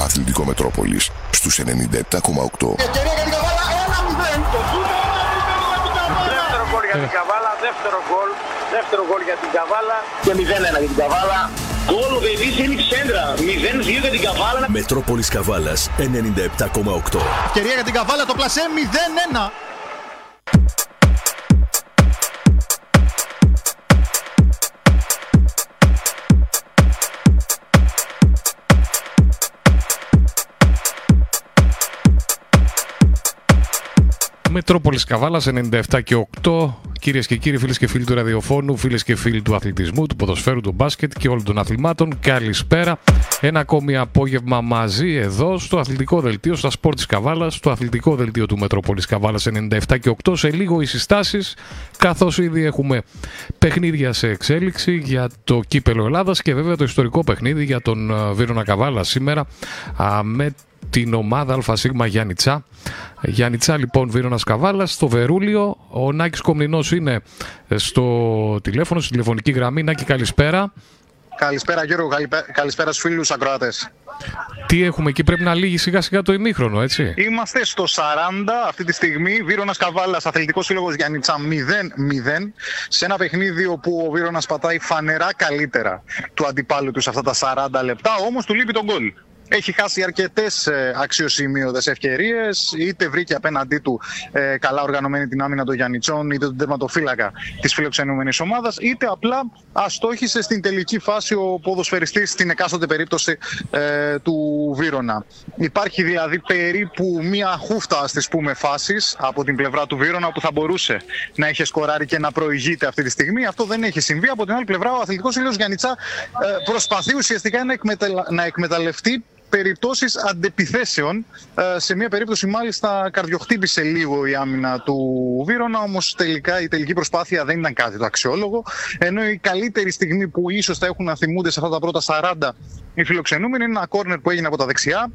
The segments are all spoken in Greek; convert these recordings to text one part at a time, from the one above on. Αθλητικό Μετρόπολης στους 97,8. Δεύτερο γκολ για την Καβάλα και 0-1 για την Καβάλα. Γκολ ο Βεβής είναι ξέντρα, 0-2 για την Καβάλα. Μετρόπολης Καβάλας 97,8. Ευκαιρία για την Καβάλα, το πλασέ 0-1. Μετρόπολης Καβάλας 97 και 8. Κυρίες και κύριοι, φίλες και φίλοι του ραδιοφώνου, φίλες και φίλοι του αθλητισμού, του ποδοσφαίρου, του μπάσκετ και όλων των αθλημάτων, καλησπέρα. Ένα ακόμη απόγευμα μαζί εδώ στο αθλητικό δελτίο, στα σπορ της Καβάλας, στο αθλητικό δελτίο του Μετρόπολης Καβάλας 97 και 8. Σε λίγο οι συστάσεις, καθώς ήδη έχουμε παιχνίδια σε εξέλιξη για το κύπελλο Ελλάδας και βέβαια το ιστορικό παιχνίδι για τον Βύρωνα Καβάλα σήμερα με την ομάδα ΑΣ Γιάννητσά. Γιάννητσά λοιπόν Βύρωνας Καβάλας στο Βερούλιο. Ο Νάκης Κομνηνός είναι στο τηλέφωνο, στη τηλεφωνική γραμμή. Νάκη, καλησπέρα. Καλησπέρα Γιώργο, καλησπέρα στους φίλους ακροατές. Τι έχουμε εκεί, πρέπει να λύγει σιγά σιγά το ημίχρονο, έτσι. Είμαστε στο 40 αυτή τη στιγμή. Βύρωνας Καβάλας, Αθλητικός Σύλλογος Γιάννητσά 0-0. Σε ένα παιχνίδι όπου ο Βύρωνας πατάει φανερά καλύτερα του αντιπάλου του σε αυτά τα 40 λεπτά, όμως του λείπει τον γκολ. Έχει χάσει αρκετές αξιοσημείωτες ευκαιρίες. Είτε βρήκε απέναντί του καλά οργανωμένη την άμυνα των Γιάννητσών, είτε τον τερματοφύλακα της φιλοξενούμενης ομάδας, είτε απλά αστόχησε στην τελική φάση ο ποδοσφαιριστής στην εκάστοτε περίπτωση του Βύρωνα. Υπάρχει δηλαδή περίπου μία χούφτα, ας πούμε, φάσεις από την πλευρά του Βύρωνα που θα μπορούσε να είχε σκοράρει και να προηγείται αυτή τη στιγμή. Αυτό δεν έχει συμβεί. Από την άλλη πλευρά, ο Αθλητικός Σύλλογος Γιάννητσά προσπαθεί ουσιαστικά να εκμεταλλευτεί περιπτώσεις αντεπιθέσεων. Σε μια περίπτωση μάλιστα καρδιοχτύπησε λίγο η άμυνα του Βύρωνα, όμως τελικά η τελική προσπάθεια δεν ήταν κάτι το αξιόλογο, ενώ η καλύτερη στιγμή που ίσως θα έχουν να θυμούνται σε αυτά τα πρώτα 40 οι φιλοξενούμενοι είναι ένα κόρνερ που έγινε από τα δεξιά.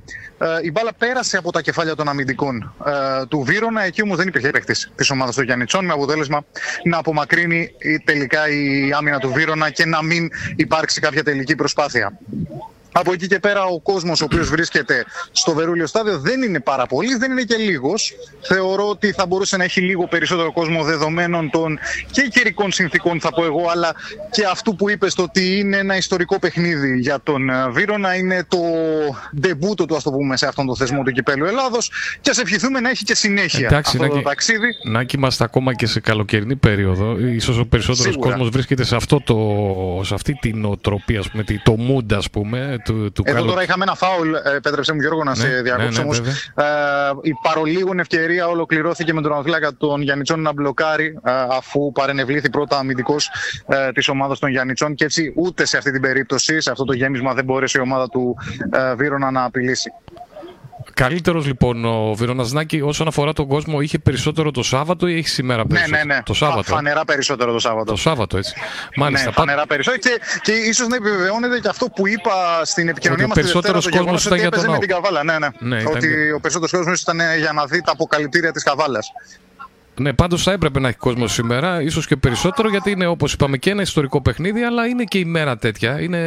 Η μπάλα πέρασε από τα κεφάλια των αμυντικών του Βύρωνα, εκεί όμως δεν υπήρχε παίκτης της ομάδας των Γιάννητσών, με αποτέλεσμα να απομακρύνει τελικά η άμυνα του Βύρωνα και να μην υπάρξει κάποια τελική προσπάθεια. Από εκεί και πέρα ο κόσμος ο οποίος βρίσκεται στο Βερούλιο στάδιο δεν είναι πάρα πολύ, δεν είναι και λίγος. Θεωρώ ότι θα μπορούσε να έχει λίγο περισσότερο κόσμο δεδομένων των και καιρικών συνθήκων, θα πω εγώ, αλλά και αυτού που είπες, το ότι είναι ένα ιστορικό παιχνίδι για τον Βύρωνα. Είναι το ντεμπούτο του, ας το πούμε, σε αυτόν τον θεσμό του κυπέλλου Ελλάδος και ας ευχηθούμε να έχει και συνέχεια. Εντάξει, αυτό το ταξίδι. Να είμαστε ακόμα και σε καλοκαιρινή περίοδο. Ίσως ο περισσότερος κόσμος βρίσκεται σε, σε αυτή την οτροπία, ας πούμε, το mood, ας πούμε. Εδώ τώρα είχαμε ένα φάουλ, επέτρεψε μου Γιώργο να σε διακόψω, όμως η παρολίγων ευκαιρία ολοκληρώθηκε με τον αθλητήκα των Γιάννητσών να μπλοκάρει αφού παρενευλήθη πρώτα αμυντικός της ομάδας των Γιάννητσών και έτσι ούτε σε αυτή την περίπτωση, σε αυτό το γέμισμα δεν μπόρεσε η ομάδα του Βύρωνα να απειλήσει. Καλύτερος λοιπόν ο Βύρωνας. Νάκη, όσον αφορά τον κόσμο, είχε περισσότερο το Σάββατο ή έχει σήμερα περισσότερο? Ναι. Το Σάββατο. Φανερά περισσότερο το Σάββατο. Το Σάββατο, έτσι. Μάλιστα. Ναι, φανερά περισσότερο. Και ίσως να επιβεβαιώνεται και αυτό που είπα στην επικοινωνία μας. Ότι ο περισσότερος κόσμος ήταν για τον Νάκη. Ναι. Ότι ήταν... ο περισσότερος κόσμος ήταν για να δει τα αποκαλυπτήρια της Καβάλας. Ναι, πάντως θα έπρεπε να έχει κόσμο σήμερα, ίσως και περισσότερο, γιατί είναι, όπως είπαμε, και ένα ιστορικό παιχνίδι, αλλά είναι και η μέρα τέτοια. Είναι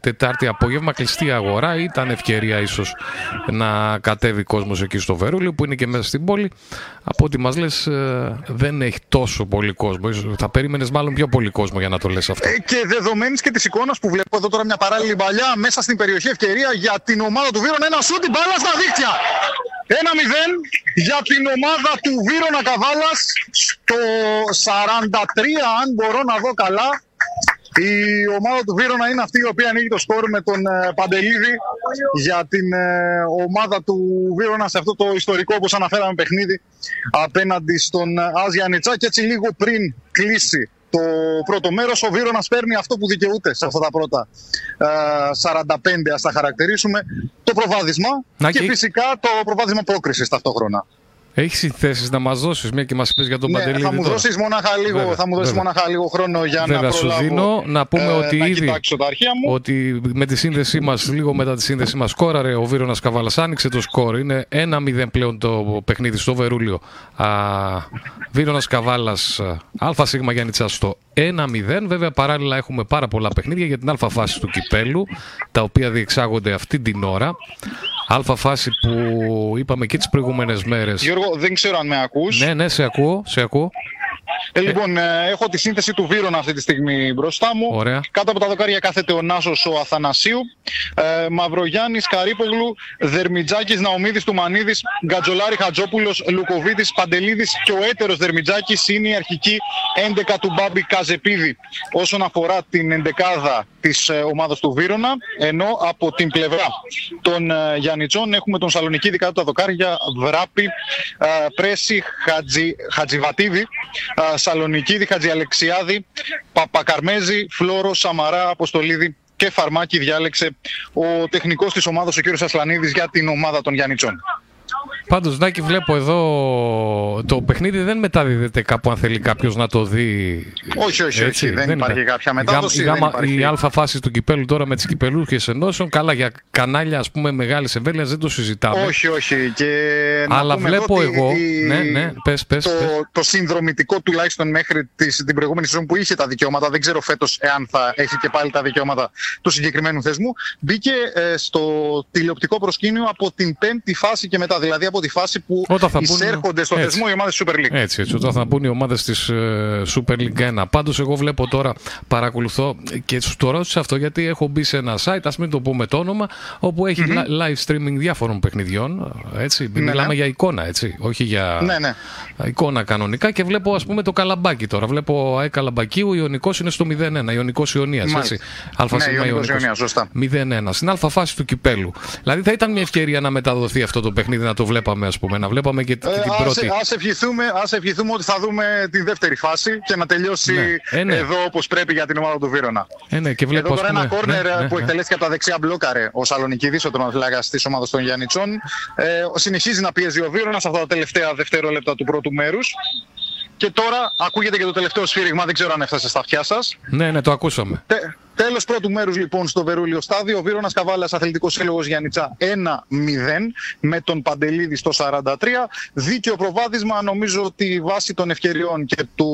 Τετάρτη απόγευμα, κλειστή αγορά. Ήταν ευκαιρία ίσως να κατέβει κόσμος εκεί στο Βερούλιο, που είναι και μέσα στην πόλη. Από ό,τι μας λες, δεν έχει τόσο πολύ κόσμο. Θα περίμενες μάλλον πιο πολύ κόσμο για να το λες αυτό. Και δεδομένης και της εικόνας που βλέπω εδώ τώρα, μια παράλληλη παλιά μέσα στην περιοχή, ευκαιρία για την ομάδα του Βύρωνα, ένα σούτ, την μπάλα στα δίχτυα. 1-0 για την ομάδα του Βύρωνα Καβάλας στο 43, αν μπορώ να δω καλά. Η ομάδα του Βύρωνα είναι αυτή η οποία ανοίγει το σκορ με τον Παντελίδη για την ομάδα του Βύρωνα σε αυτό το ιστορικό, όπως αναφέραμε, παιχνίδι απέναντι στον ΑΣ Γιάννητσά. Και έτσι λίγο πριν κλείσει το πρώτο μέρος, ο Βύρωνας παίρνει αυτό που δικαιούται σε αυτά τα πρώτα 45, ας τα χαρακτηρίσουμε, το προβάδισμα. Να, και φυσικά το προβάδισμα πρόκρισης ταυτόχρονα. Έχεις συνθέσεις να μας δώσεις, μια και μας πεις για τον Παντελίδη. Θα μου δώσεις μονάχα λίγο, χρόνο για να προλάβω. Σου δίνω να πούμε ότι ήδη ότι με τη σύνδεσή μας, λίγο μετά τη σύνδεσή μας, σκόραρε ο Βίρονας Καβάλας, άνοιξε το σκόρ. Είναι 1-0 πλέον το παιχνίδι στο Βερούλιο. Βίρονας Καβάλας, ΑΣ Γιάννη Τσάστο 1-0. Βέβαια, παράλληλα έχουμε πάρα πολλά παιχνίδια για την αλφα φάση του Κυπέλου, τα οποία διεξάγονται αυτή την ώρα. Αλφα φάση που είπαμε και τις προηγούμενες μέρες. Γιώργο, δεν ξέρω αν με ακούς. Ναι, ναι, σε ακούω. Λοιπόν, έχω τη σύνθεση του Βίρονα αυτή τη στιγμή μπροστά μου. Ωραία. Κάτω από τα δοκάρια κάθεται ο Νάσος ο Αθανασίου, Μαυρογιάννης, Καρύπογλου, Δερμιτζάκης, Ναομίδης, Τουμανίδης, Γκατζολάρη, Χατζόπουλος, Λουκοβίτης, Παντελίδης και ο έτερος Δερμιτζάκης είναι η αρχική 11 του Μπάμπη Καζεπίδη όσον αφορά την 11 της ομάδας του Βίρονα. Ενώ από την πλευρά των Γιαννιτσών έχουμε τον Σαλονικίδη κάτω από τα δοκάρια, Βράπη, Πρέση, Χατζιβατίδη, Σαλονικίδη, Χατζιαλεξιάδη, Παπακαρμέζη, Φλόρο, Σαμαρά, Αποστολίδη και Φαρμάκη διάλεξε ο τεχνικός της ομάδας, ο κύριος Ασλανίδης, για την ομάδα των Γιαννιτσών. Πάντως, Νάκη, βλέπω εδώ το παιχνίδι δεν μεταδίδεται κάπου, αν θέλει κάποιος να το δει. Όχι, δεν υπάρχει κάποια μετάδοση. Η αλφα φάση του κυπέλου τώρα με τις κυπελούχες ενώσεων, καλά, για κανάλια ας πούμε μεγάλης εμβέλειας δεν το συζητάμε. Όχι. Και αλλά βλέπω εγώ. Πες. Το συνδρομητικό τουλάχιστον μέχρι την προηγούμενη σεζόν που είχε τα δικαιώματα, δεν ξέρω φέτος εάν θα έχει και πάλι τα δικαιώματα του συγκεκριμένου θεσμού, μπήκε στο τηλεοπτικό προσκήνιο από την πέμπτη φάση και μετά. Δηλαδή από τη φάση που εισέρχονται στο θεσμό οι ομάδες της Super League. Έτσι, όταν θα μπουν οι ομάδες της Super League 1. Πάντως εγώ βλέπω τώρα, παρακολουθώ και το ρώτησα αυτό γιατί έχω μπει σε ένα site, ας μην το πούμε το όνομα, όπου έχει live streaming διάφορων παιχνιδιών. Έτσι, μιλάμε για εικόνα, έτσι, όχι για εικόνα κανονικά. Και βλέπω ας πούμε το Καλαμπάκι τώρα. Βλέπω ΑΕΚ Καλαμπακίου, Ιωνικός είναι στο 0-1. Ιωνικός Ιωνίας, έτσι. Ιωνικός 0-1. Στην αλφα φάση του κυπέλου. Δηλαδή θα ήταν μια ευκαιρία να μεταδοθεί αυτό το παιχνίδι, να το βλέπαμε, ας πούμε, να βλέπαμε και την πρώτη. Ας ευχηθούμε ότι θα δούμε τη δεύτερη φάση και να τελειώσει εδώ όπως πρέπει για την ομάδα του Βίρονα. Και βλέπω, εδώ τώρα πούμε, ένα κόρνερ που εκτελέστηκε από τα δεξιά μπλόκαρε ο Σαλονικίδης, ο τερματοφύλακας της ομάδας των Γιαννιτσών. Συνεχίζει να πιέζει ο Βίρονας αυτά τα τελευταία δευτερόλεπτα του πρώτου μέρους. Και τώρα ακούγεται και το τελευταίο σφύριγμα, δεν ξέρω αν έφτασε στα αυτιά σας. Ναι, το ακούσαμε. Τέλος πρώτου μέρους λοιπόν στο Βερούλιο στάδιο. Ο Βίρονας Καβάλας, Αθλητικός Σύλλογος Γιαννιτσά 1-0 με τον Παντελίδη στο 43. Δίκαιο προβάδισμα, νομίζω ότι βάσει των ευκαιριών και του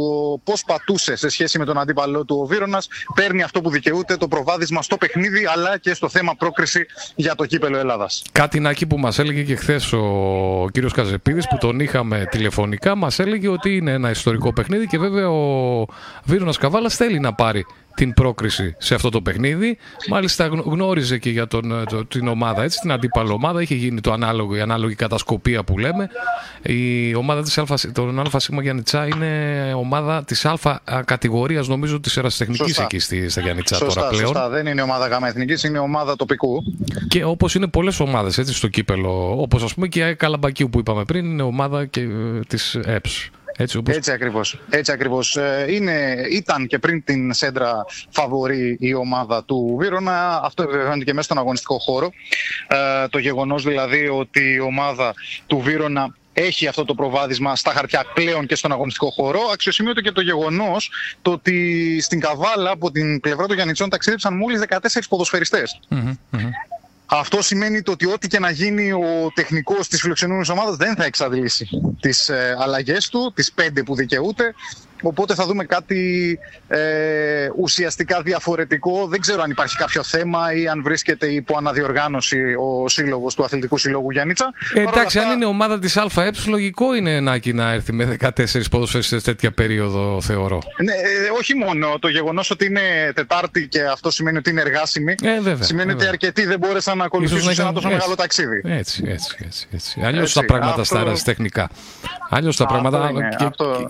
πώς πατούσε σε σχέση με τον αντίπαλό του ο Βίρονας, παίρνει αυτό που δικαιούται, το προβάδισμα στο παιχνίδι αλλά και στο θέμα πρόκριση για το κύπελλο Ελλάδας. Κάτι να εκεί που μας έλεγε και χθες ο κύριος Καζεπίδης που τον είχαμε τηλεφωνικά, μας έλεγε ότι είναι ένα ιστορικό παιχνίδι και βέβαια ο Βίρονας Καβάλας θέλει να πάρει την πρόκριση σε αυτό το παιχνίδι. Μάλιστα γνώριζε και για την ομάδα, έτσι, την αντίπαλο ομάδα. Είχε γίνει η ανάλογη κατασκοπία που λέμε. Η ομάδα των ΑΣ Γιάννητσά είναι ομάδα της Α κατηγορίας, νομίζω, της ερασιτεχνικής εκεί στα Γιάννητσά τώρα πλέον. Σωστά, δεν είναι ομάδα γαμαεθνικής, είναι ομάδα τοπικού. Και όπως είναι πολλές ομάδες στο κύπελλο, όπως ας πούμε και η ΑΕΚ Καλαμπακίου που είπαμε πριν, είναι ομάδα της ΕΠΣ. Έτσι ακριβώς. Ήταν και πριν την σέντρα φαβορή η ομάδα του Βίρονα. Αυτό επιβεβαιώνεται και μέσα στον αγωνιστικό χώρο. Το γεγονός δηλαδή ότι η ομάδα του Βίρονα έχει αυτό το προβάδισμα στα χαρτιά πλέον και στον αγωνιστικό χώρο. Αξιοσημείωτο και το γεγονός το ότι στην Καβάλα από την πλευρά των Γιαννιτσών ταξίδεψαν μόλις 14 ποδοσφαιριστές. Αυτό σημαίνει το ότι ό,τι και να γίνει ο τεχνικός της φιλοξενούμενης ομάδας δεν θα εξαντλήσει τις αλλαγές του, τις 5 που δικαιούται. Οπότε θα δούμε κάτι ουσιαστικά διαφορετικό. Δεν ξέρω αν υπάρχει κάποιο θέμα ή αν βρίσκεται υπό αναδιοργάνωση ο σύλλογος του Αθλητικού Συλλόγου Γιάννιτσα. Εντάξει, αν είναι ομάδα της ΑΕ, λογικό είναι να έρθει με 14 ποδοσφαιριστές τέτοια περίοδο, θεωρώ. Ναι, όχι μόνο. Το γεγονός ότι είναι Τετάρτη και αυτό σημαίνει ότι είναι εργάσιμοι. Βέβαια. Ότι αρκετοί δεν μπόρεσαν να ακολουθήσουν ένα τόσο μεγάλο ταξίδι. Αλλιώς τα πράγματα στα αεραστεχνικά. Αλλιώς τα πράγματα.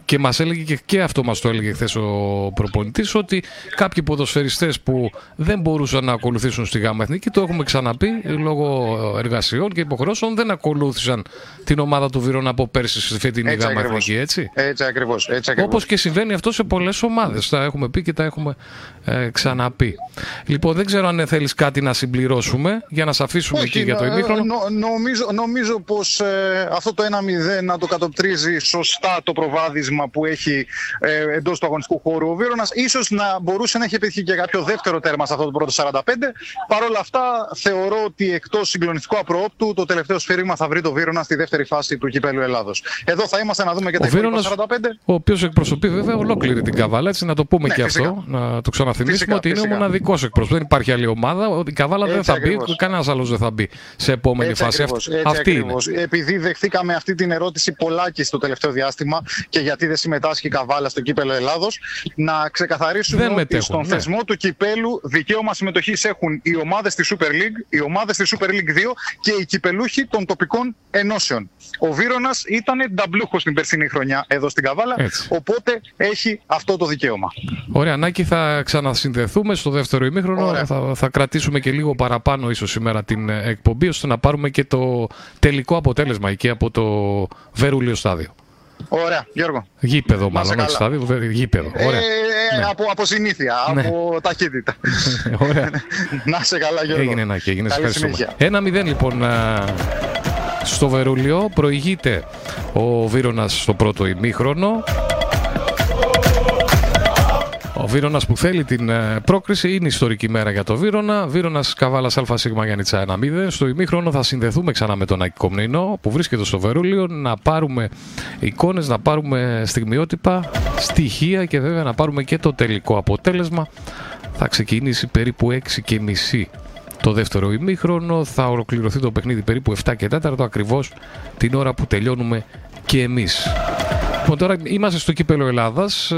Και μας έλεγε και αυτό μας το έλεγε χθες ο προπονητής, ότι κάποιοι ποδοσφαιριστές που δεν μπορούσαν να ακολουθήσουν στη ΓΑΜΑ Εθνική, το έχουμε ξαναπεί, λόγω εργασιών και υποχρεώσεων δεν ακολούθησαν την ομάδα του Βυρώνα από πέρσι στη φετινή ΓΑΜΑ Εθνική, έτσι. Έτσι ακριβώς. Όπως και συμβαίνει αυτό σε πολλές ομάδες. Τα έχουμε πει και τα έχουμε ξαναπεί. Λοιπόν, δεν ξέρω αν θέλεις κάτι να συμπληρώσουμε για να σε αφήσουμε εκεί για το ημίχρονο. Νομίζω πως αυτό το 1-0 να το κατοπτρίζει σωστά το προβάδισμα που έχει εντός του αγωνιστικού χώρου ο Βύρονας. Ίσως να μπορούσε να έχει πετύχει και κάποιο δεύτερο τέρμα σε αυτό το πρώτο 45. Παρ' όλα αυτά, θεωρώ ότι εκτός συγκλονιστικού απροόπτου, το τελευταίο σφύριγμα θα βρει το Βύρονα στη δεύτερη φάση του Κυπέλλου Ελλάδος. Εδώ θα είμαστε να δούμε και τα Βύρονας, 45. Ο οποίος εκπροσωπεί βέβαια ολόκληρη την Καβάλα, έτσι να το πούμε και φυσικά. Αυτό, να το ξαναθυμίσουμε ότι είναι ο μοναδικός εκπρόσωπος. Δεν υπάρχει άλλη ομάδα. Η Καβάλα δεν θα μπει, κανένας άλλος δεν θα μπει σε επόμενη φάση. Ακριβώς. Επειδή δεχθήκαμε αυτή την ερώτηση πολλάκι στο τελευταίο διάστημα και γιατί δεν συμμετάσχει η Καβάλα στο Κύπελλο Ελλάδος, να ξεκαθαρίσουμε ότι στον θεσμό του Κυπέλλου δικαίωμα συμμετοχής έχουν οι ομάδες της Super League, οι ομάδες της Super League 2 και οι κυπελούχοι των τοπικών ενώσεων. Ο Βύρονας ήταν νταμπλούχος την περσινή χρονιά εδώ στην Καβάλα, οπότε έχει αυτό το δικαίωμα. Ωραία, Νάκη, θα ξανασυνδεθούμε στο δεύτερο ημίχρονο. Θα κρατήσουμε και λίγο παραπάνω ίσως σήμερα την εκπομπή, ώστε να πάρουμε και το τελικό αποτέλεσμα εκεί από το Βερούλιο στάδιο. Ωραία, Γιώργο. Γήπεδο, μάλλον. Όχι στάδιο, γήπεδο. Ωραία. Από συνήθεια, από ταχύτητα. Ωραία. Να σε καλά, Γιώργο. Έγινε ένα και έγινε. Καλή συνέχεια. 1-0 λοιπόν στο Βερούλιο. Προηγείται ο Βύρονας στο πρώτο ημίχρονο. Ο Βύρονας που θέλει την πρόκριση, είναι ιστορική μέρα για το Βύρονα. Βύρονας Καβάλας ΑΣ Γιάννητσα 1-0. Στο ημίχρονο θα συνδεθούμε ξανά με τον Άκη Κομνηνό που βρίσκεται στο Βερούλιο, να πάρουμε εικόνες, να πάρουμε στιγμιότυπα, στοιχεία και βέβαια να πάρουμε και το τελικό αποτέλεσμα. Θα ξεκινήσει περίπου 6:30 το δεύτερο ημίχρονο. Θα ολοκληρωθεί το παιχνίδι περίπου 7:15, ακριβώς την ώρα που τελειώνουμε και εμείς. Λοιπόν, τώρα είμαστε στο Κύπελλο Ελλάδας,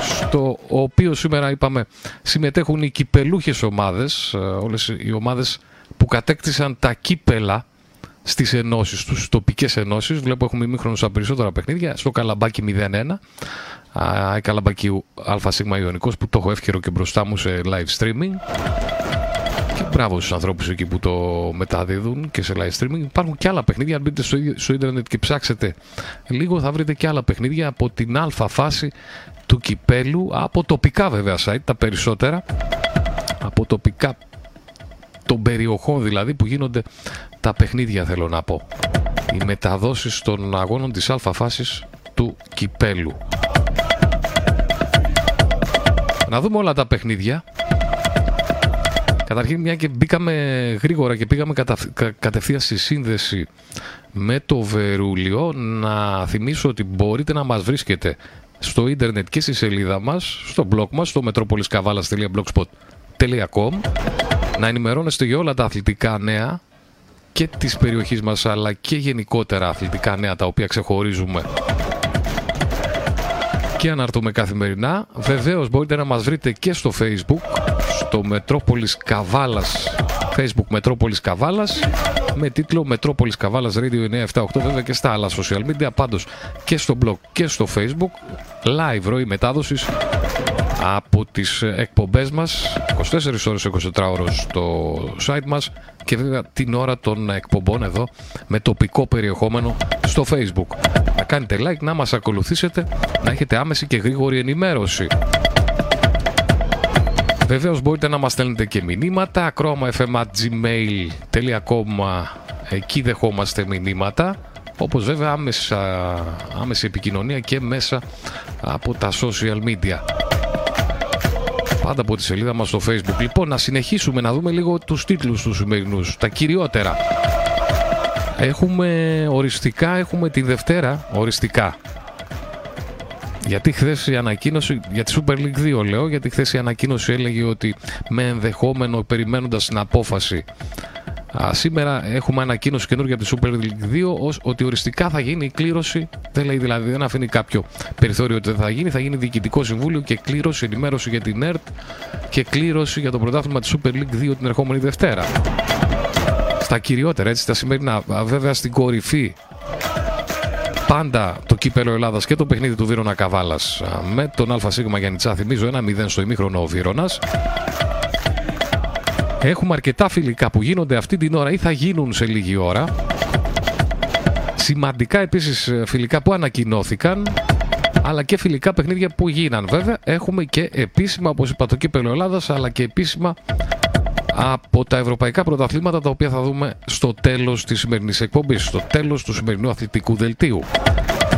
στο οποίο σήμερα είπαμε συμμετέχουν οι κυπελούχες ομάδες, όλες οι ομάδες που κατέκτησαν τα κύπελα στις ενώσεις τους, τοπικές ενώσεις. Βλέπω έχουμε ημίχρονο στα περισσότερα παιχνίδια, στο Καλαμπάκι 0-1, Καλαμπακίου ΑΣ Ιωνικός, που το έχω εύκαιρο και μπροστά μου σε live streaming. Και μπράβο στους ανθρώπους εκεί που το μεταδίδουν και σε live streaming. Υπάρχουν και άλλα παιχνίδια. Αν μπείτε στο ίντερνετ και ψάξετε λίγο, θα βρείτε και άλλα παιχνίδια από την αλφα φάση του κυπέλου. Από τοπικά βέβαια site, τα περισσότερα. Από τοπικά των περιοχών δηλαδή που γίνονται τα παιχνίδια, θέλω να πω. Οι μεταδόσεις των αγώνων της αλφα φάσης του κυπέλου. Να δούμε όλα τα παιχνίδια. Καταρχήν, μια και μπήκαμε γρήγορα και πήγαμε κατευθείαν στη σύνδεση με το Βερούλιο, να θυμίσω ότι μπορείτε να μας βρίσκετε στο ίντερνετ και στη σελίδα μας, στο blog μας, στο metropoliskavalas.blogspot.com, να ενημερώνεστε για όλα τα αθλητικά νέα και της περιοχής μας, αλλά και γενικότερα αθλητικά νέα τα οποία ξεχωρίζουμε και αναρτούμε καθημερινά. Βεβαίως μπορείτε να μας βρείτε και στο Facebook, στο Μετρόπολης Καβάλας, Facebook Μετρόπολης Καβάλας, με τίτλο Μετρόπολης Καβάλας Radio 978, βέβαια και στα άλλα social media, πάντως και στο blog και στο Facebook, live ροή μετάδοσης από τις εκπομπές μας, 24 ώρες, 24 ώρες στο site μας και βέβαια την ώρα των εκπομπών εδώ με τοπικό περιεχόμενο στο Facebook. Να κάνετε like, να μας ακολουθήσετε, να έχετε άμεση και γρήγορη ενημέρωση. Βεβαίως μπορείτε να μας στέλνετε και μηνύματα, acroma.fm@gmail.com, εκεί δεχόμαστε μηνύματα, όπως βέβαια άμεση επικοινωνία και μέσα από τα social media. Πάντα από τη σελίδα μας στο Facebook. Λοιπόν, να συνεχίσουμε να δούμε λίγο τους τίτλους τους σημερινούς, τα κυριότερα. Έχουμε την Δευτέρα, οριστικά. Γιατί χθες η ανακοίνωση, για τη Super League 2 λέω, γιατί χθες η ανακοίνωση έλεγε ότι με ενδεχόμενο, περιμένοντας την απόφαση. Σήμερα έχουμε ανακοίνωση καινούργια από τη Super League 2 ότι οριστικά θα γίνει η κλήρωση, δεν λέει δηλαδή, δεν αφήνει κάποιο περιθώριο ότι δεν θα γίνει, θα γίνει διοικητικό συμβούλιο και κλήρωση, ενημέρωση για την ΕΡΤ και κλήρωση για το πρωτάθλημα της Super League 2 την ερχόμενη Δευτέρα. Στα κυριότερα, έτσι, τα σημερινά, βέβαια στην κορυφή πάντα το κύπελο Ελλάδας και το παιχνίδι του Βύρωνα Καβάλας με τον ΑΣ Γιαννιτσά. Θυμίζω 1-0 στο ημίχρονο ο Βύρωνας. Έχουμε αρκετά φιλικά που γίνονται αυτή την ώρα ή θα γίνουν σε λίγη ώρα. Σημαντικά επίσης φιλικά που ανακοινώθηκαν, αλλά και φιλικά παιχνίδια που γίναν. Βέβαια έχουμε και επίσημα, όπως είπα, το κύπελο Ελλάδας, αλλά και επίσημα από τα ευρωπαϊκά πρωταθλήματα, τα οποία θα δούμε στο τέλος της σημερινής εκπομπής, στο τέλος του σημερινού αθλητικού δελτίου.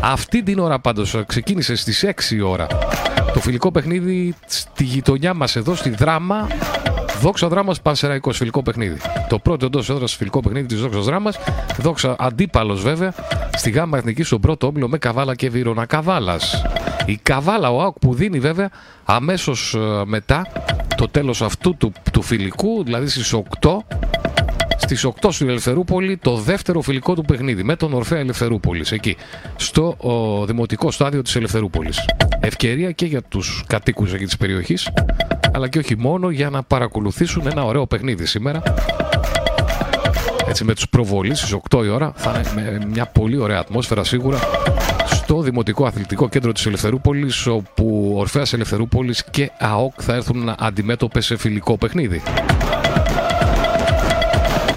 Αυτή την ώρα πάντως ξεκίνησε στις 6 ώρα το φιλικό παιχνίδι στη γειτονιά μας εδώ στη Δράμα. Δόξα Δράμας Πανσεραϊκός, φιλικό παιχνίδι. Το πρώτο εντός έδρας φιλικό παιχνίδι της Δόξας Δράμας. Δόξα αντίπαλος βέβαια στη Γ' Εθνική στον πρώτο όμιλο με Καβάλα και Βύρωνα Καβάλας. Η Καβάλα, ο ΑΟΚ, που δίνει βέβαια αμέσως μετά το τέλος αυτού του φιλικού, δηλαδή στις 8, στις 8 στην Ελευθερούπολη, το δεύτερο φιλικό του παιχνίδι με τον Ορφέα Ελευθερούπολης, εκεί στο δημοτικό στάδιο της Ελευθερούπολης. Ευκαιρία και για τους κατοίκους εκεί της περιοχής, αλλά και όχι μόνο, για να παρακολουθήσουν ένα ωραίο παιχνίδι σήμερα. Έτσι, με τους προβολείς στις 8 η ώρα, θα είναι μια πολύ ωραία ατμόσφαιρα σίγουρα στο Δημοτικό Αθλητικό Κέντρο της Ελευθερούπολης, όπου Ορφέας Ελευθερούπολης και ΑΟΚ θα έρθουν αντιμέτωπες σε φιλικό παιχνίδι.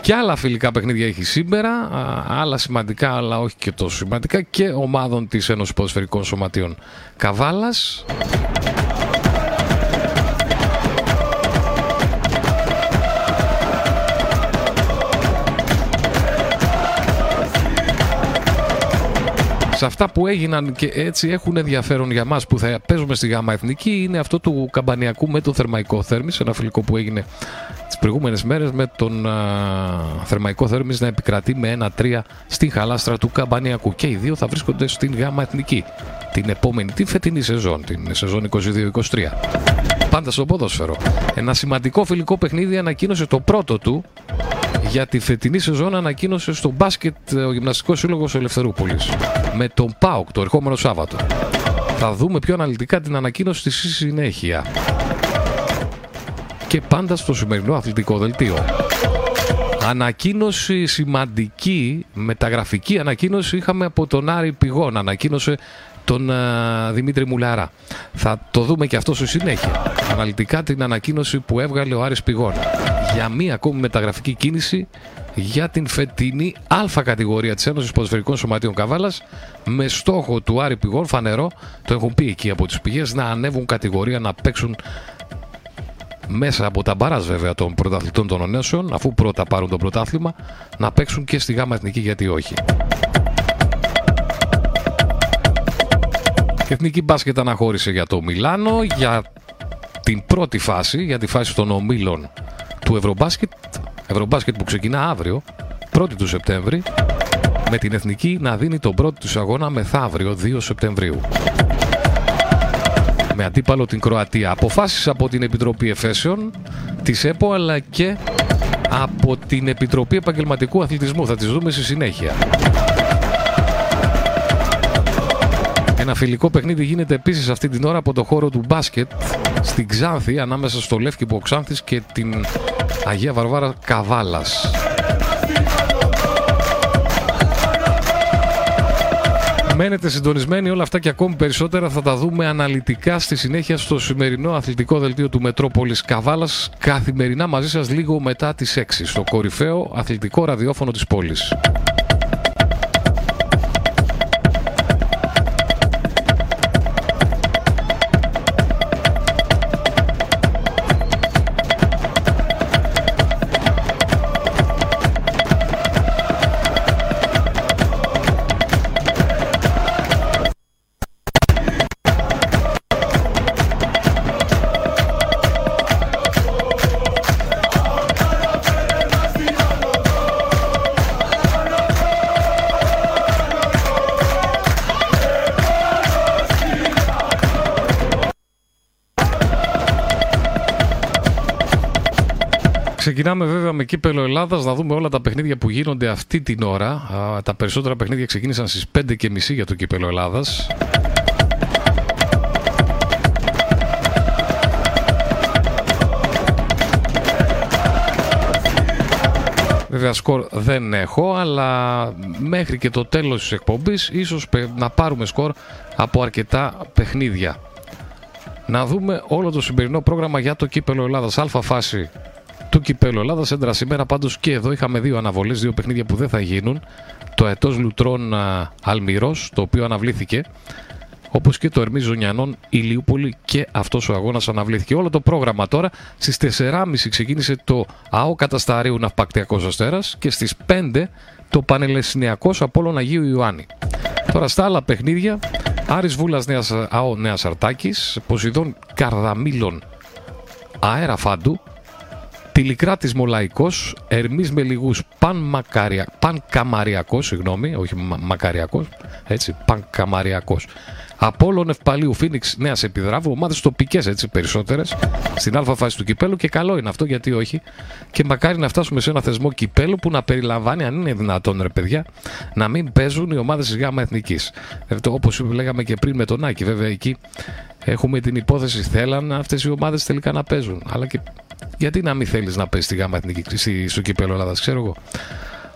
Και άλλα φιλικά παιχνίδια έχει σήμερα, άλλα σημαντικά, αλλά όχι και τόσο σημαντικά, και ομάδων της Ένωσης Ποδοσφαιρικών Σωματείων Καβάλας. Σε αυτά που έγιναν και έτσι έχουν ενδιαφέρον για μας που θα παίζουμε στη Γ' Εθνική, είναι αυτό του Καμπανιακού με τον Θερμαϊκό Θέρμης. Ένα φιλικό που έγινε τις προηγούμενες μέρες με τον Θερμαϊκό Θέρμης να επικρατεί με 1-3 στην χαλάστρα του Καμπανιακού. Και οι δύο θα βρίσκονται στην Γ' Εθνική την επόμενη, την φετινή σεζόν, την σεζόν 22-23. Πάντα στο ποδόσφαιρο. Ένα σημαντικό φιλικό παιχνίδι ανακοίνωσε το πρώτο του για τη φετινή σεζόν, ανακοίνωσε στο μπάσκετ ο Γυμναστικός Σύλλογος Ελευθερούπολης με τον ΠΑΟΚ το ερχόμενο Σάββατο. Θα δούμε πιο αναλυτικά την ανακοίνωση στη συνέχεια. Και πάντα στο σημερινό αθλητικό δελτίο. Ανακοίνωση σημαντική, μεταγραφική ανακοίνωση είχαμε από τον Άρη Πηγών. Ανακοίνωσε τον Δημήτρη Μουλαρά. Θα το δούμε και αυτό στη συνέχεια. Αναλυτικά την ανακοίνωση που έβγαλε ο Άρης Πηγών για μία ακόμη μεταγραφική κίνηση για την φετινή Α κατηγορία της Ένωσης Ποδοσφαιρικών Σωματείων Καβάλας, με στόχο του Άρη Πηγών, φανερό, το έχουν πει εκεί από τις πηγές, να ανέβουν κατηγορία, να παίξουν μέσα από τα μπαράζ βέβαια των πρωταθλητών των Ονέσεων, αφού πρώτα πάρουν το πρωτάθλημα, να παίξουν και στη Γ' Εθνική, γιατί όχι. Η Εθνική Μπάσκετ αναχώρησε για το Μιλάνο, για την πρώτη φάση, για τη φάση των ομίλων του Ευρωμπάσκετ. Ευρωμπάσκετ που ξεκινά αύριο, 1η του Σεπτέμβρη, με την Εθνική να δίνει τον πρώτο της αγώνα μεθαύριο, 2 Σεπτεμβρίου. Με αντίπαλο την Κροατία. Αποφάσεις από την Επιτροπή Εφέσεων, της ΕΠΟ, αλλά και από την Επιτροπή Επαγγελματικού Αθλητισμού. Θα τις δούμε στη συνέχεια. Ένα φιλικό παιχνίδι γίνεται επίσης αυτή την ώρα από το χώρο του μπάσκετ στην Ξάνθη, ανάμεσα στο Λεύκηπο Ξάνθης και την Αγία Βαρβάρα Καβάλας. Μένετε συντονισμένοι, όλα αυτά και ακόμη περισσότερα θα τα δούμε αναλυτικά στη συνέχεια στο σημερινό αθλητικό δελτίο του Μετρόπολης Καβάλας, καθημερινά μαζί σας λίγο μετά τις 6 στο κορυφαίο αθλητικό ραδιόφωνο της πόλης. Ξεκινάμε βέβαια με κύπελο Ελλάδας, να δούμε όλα τα παιχνίδια που γίνονται αυτή την ώρα. Τα περισσότερα παιχνίδια ξεκίνησαν στις 5:30 για το κύπελο Ελλάδας. Βέβαια σκορ δεν έχω, αλλά μέχρι και το τέλος της εκπομπής ίσως να πάρουμε σκορ από αρκετά παιχνίδια. Να δούμε όλο το σημερινό πρόγραμμα για το Κύπελλο Ελλάδας. Α φάση του Κυπέλλου Ελλάδας, έντρα σήμερα πάντως και εδώ είχαμε δύο αναβολές, δύο παιχνίδια που δεν θα γίνουν. Το Αετός Λουτρών Αλμυρός, το οποίο αναβλήθηκε, όπως και το Ερμής Ζωνιανών Ηλιούπολη, και αυτός ο αγώνας αναβλήθηκε. Όλο το πρόγραμμα τώρα, στις 4.30 ξεκίνησε το ΑΟ Κατασταρίου Ναυπακτιακός Αστέρας και στις 5 το Πανελεσσηνιακός Απόλλων Αγίου Ιωάννη. Τώρα στα άλλα παιχνίδια, Άρης Βούλας ΑΟ Νέα Σαρτάκης, Ποσειδών Καρδαμήλων Αέρα Φάντου, Τηλικράτης Μολαϊκός, Ερμής Μελιγούς Πανκαμαριακός, Πανκαμαριακός, Απόλλων Ευπαλίου Φίνιξ Νέας Επιδράβου, ομάδες τοπικές έτσι περισσότερες στην αλφα φάση του κυπέλου, και καλό είναι αυτό, γιατί όχι, και μακάρι να φτάσουμε σε ένα θεσμό κυπέλου που να περιλαμβάνει, αν είναι δυνατόν ρε παιδιά, να μην παίζουν οι ομάδες της ΓΑΜΑ Εθνικής. Όπως λέγαμε και πριν με τον Άκη, βέβαια εκεί έχουμε την υπόθεση, θέλαν αυτές οι ομάδες τελικά να παίζουν, αλλά και γιατί να μην θέλεις να παίζεις στη ΓΑΜΑ Εθνική στο κύπελλο Ελλάδας, ξέρω εγώ.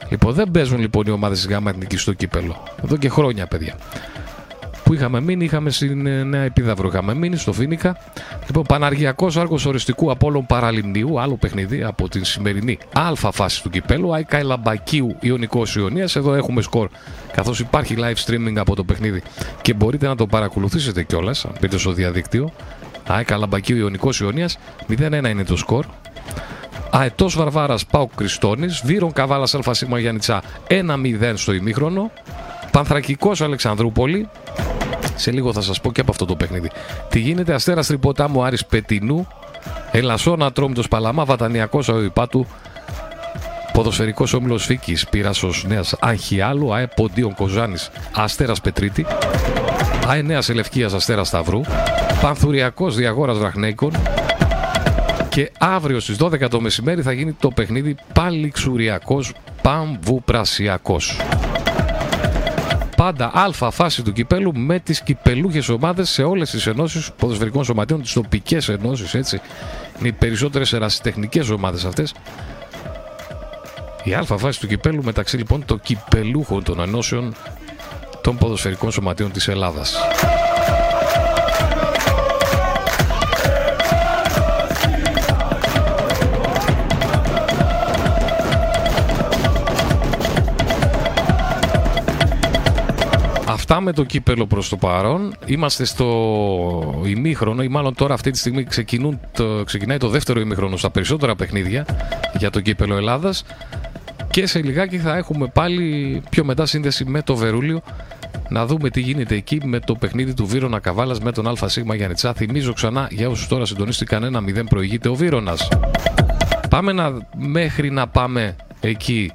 Λοιπόν, δεν παίζουν λοιπόν οι ομάδες της ΓΑΜΑ Εθνικής στο κύπελλο. Εδώ και χρόνια, παιδιά. Που είχαμε μείνει, είχαμε στην Νέα Επίδαυρο, είχαμε μείνει στο Φίνικα. Λοιπόν, Παναργιακός Άργος Οριστικού Απόλλων Παραλιμνίου, άλλο παιχνίδι από την σημερινή αλφα φάση του κυπέλλου. ΑΕΚΑ Λαμπακίου Ιωνικός Ιωνίας. Εδώ έχουμε σκορ, καθώς υπάρχει live streaming από το παιχνίδι και μπορείτε να το παρακολουθήσετε κιόλας, αν μπείτε στο διαδίκτυο. ΑΕΚΑ Λαμπακίου Ιωνικός Ιωνίας, 0-1 είναι το σκορ. Αετός Βαρβάρας Πάοκ Κριστώνης, Βύρων Καβάλας ΑΣ Γιάννητσά 1-0 στο ημίχρονο. Πανθρακικός Αλεξανδρούπολη, σε λίγο θα σας πω και από αυτό το παιχνίδι τι γίνεται. Αστέρας Τρυποτάμου Άρης Πετινού, Ελασσόνα Ατρόμητος Παλαμά, Βατανιακός Αϊπάτου, Ποδοσφαιρικός Όμιλος Φίκης Πύρασος Νέας Αγχιάλου, ΑΕ Ποντίων Κοζάνης Αστέρας Πετρίτη, ΑΕ Νέας Ελευκίας Αστέρας Σταυρού, Πανθουριακός Διαγόρας Βραχνέικων, και αύριο στις 12 το μεσημέρι θα γίνει το παιχνίδι Παλιξουριακός Παμβουπρασιακός. Πάντα αλφα φάση του κυπέλου με τις κυπελούχες ομάδες σε όλες τις ενώσεις ποδοσφαιρικών σωματείων, τις τοπικές ενώσεις, έτσι. Είναι οι περισσότερες ερασιτεχνικές ομάδες αυτές. Η αλφα φάση του κυπέλου μεταξύ λοιπόν των κυπελούχων των ενώσεων των ποδοσφαιρικών σωματείων της Ελλάδας. Αυτά με το κύπελλο προς το παρόν. Είμαστε στο ημίχρονο, ή μάλλον τώρα αυτή τη στιγμή ξεκινάει το δεύτερο ημίχρονο στα περισσότερα παιχνίδια για το κύπελλο Ελλάδας, και σε λιγάκι θα έχουμε πάλι πιο μετά σύνδεση με το Βερούλιο, να δούμε τι γίνεται εκεί με το παιχνίδι του Βύρωνα Καβάλας με τον ΑΣ Γιάννητσά. Θυμίζω ξανά για όσους τώρα συντονίστηκαν, 1-0 προηγείται ο Βύρωνας. Πάμε μέχρι να πάμε εκεί,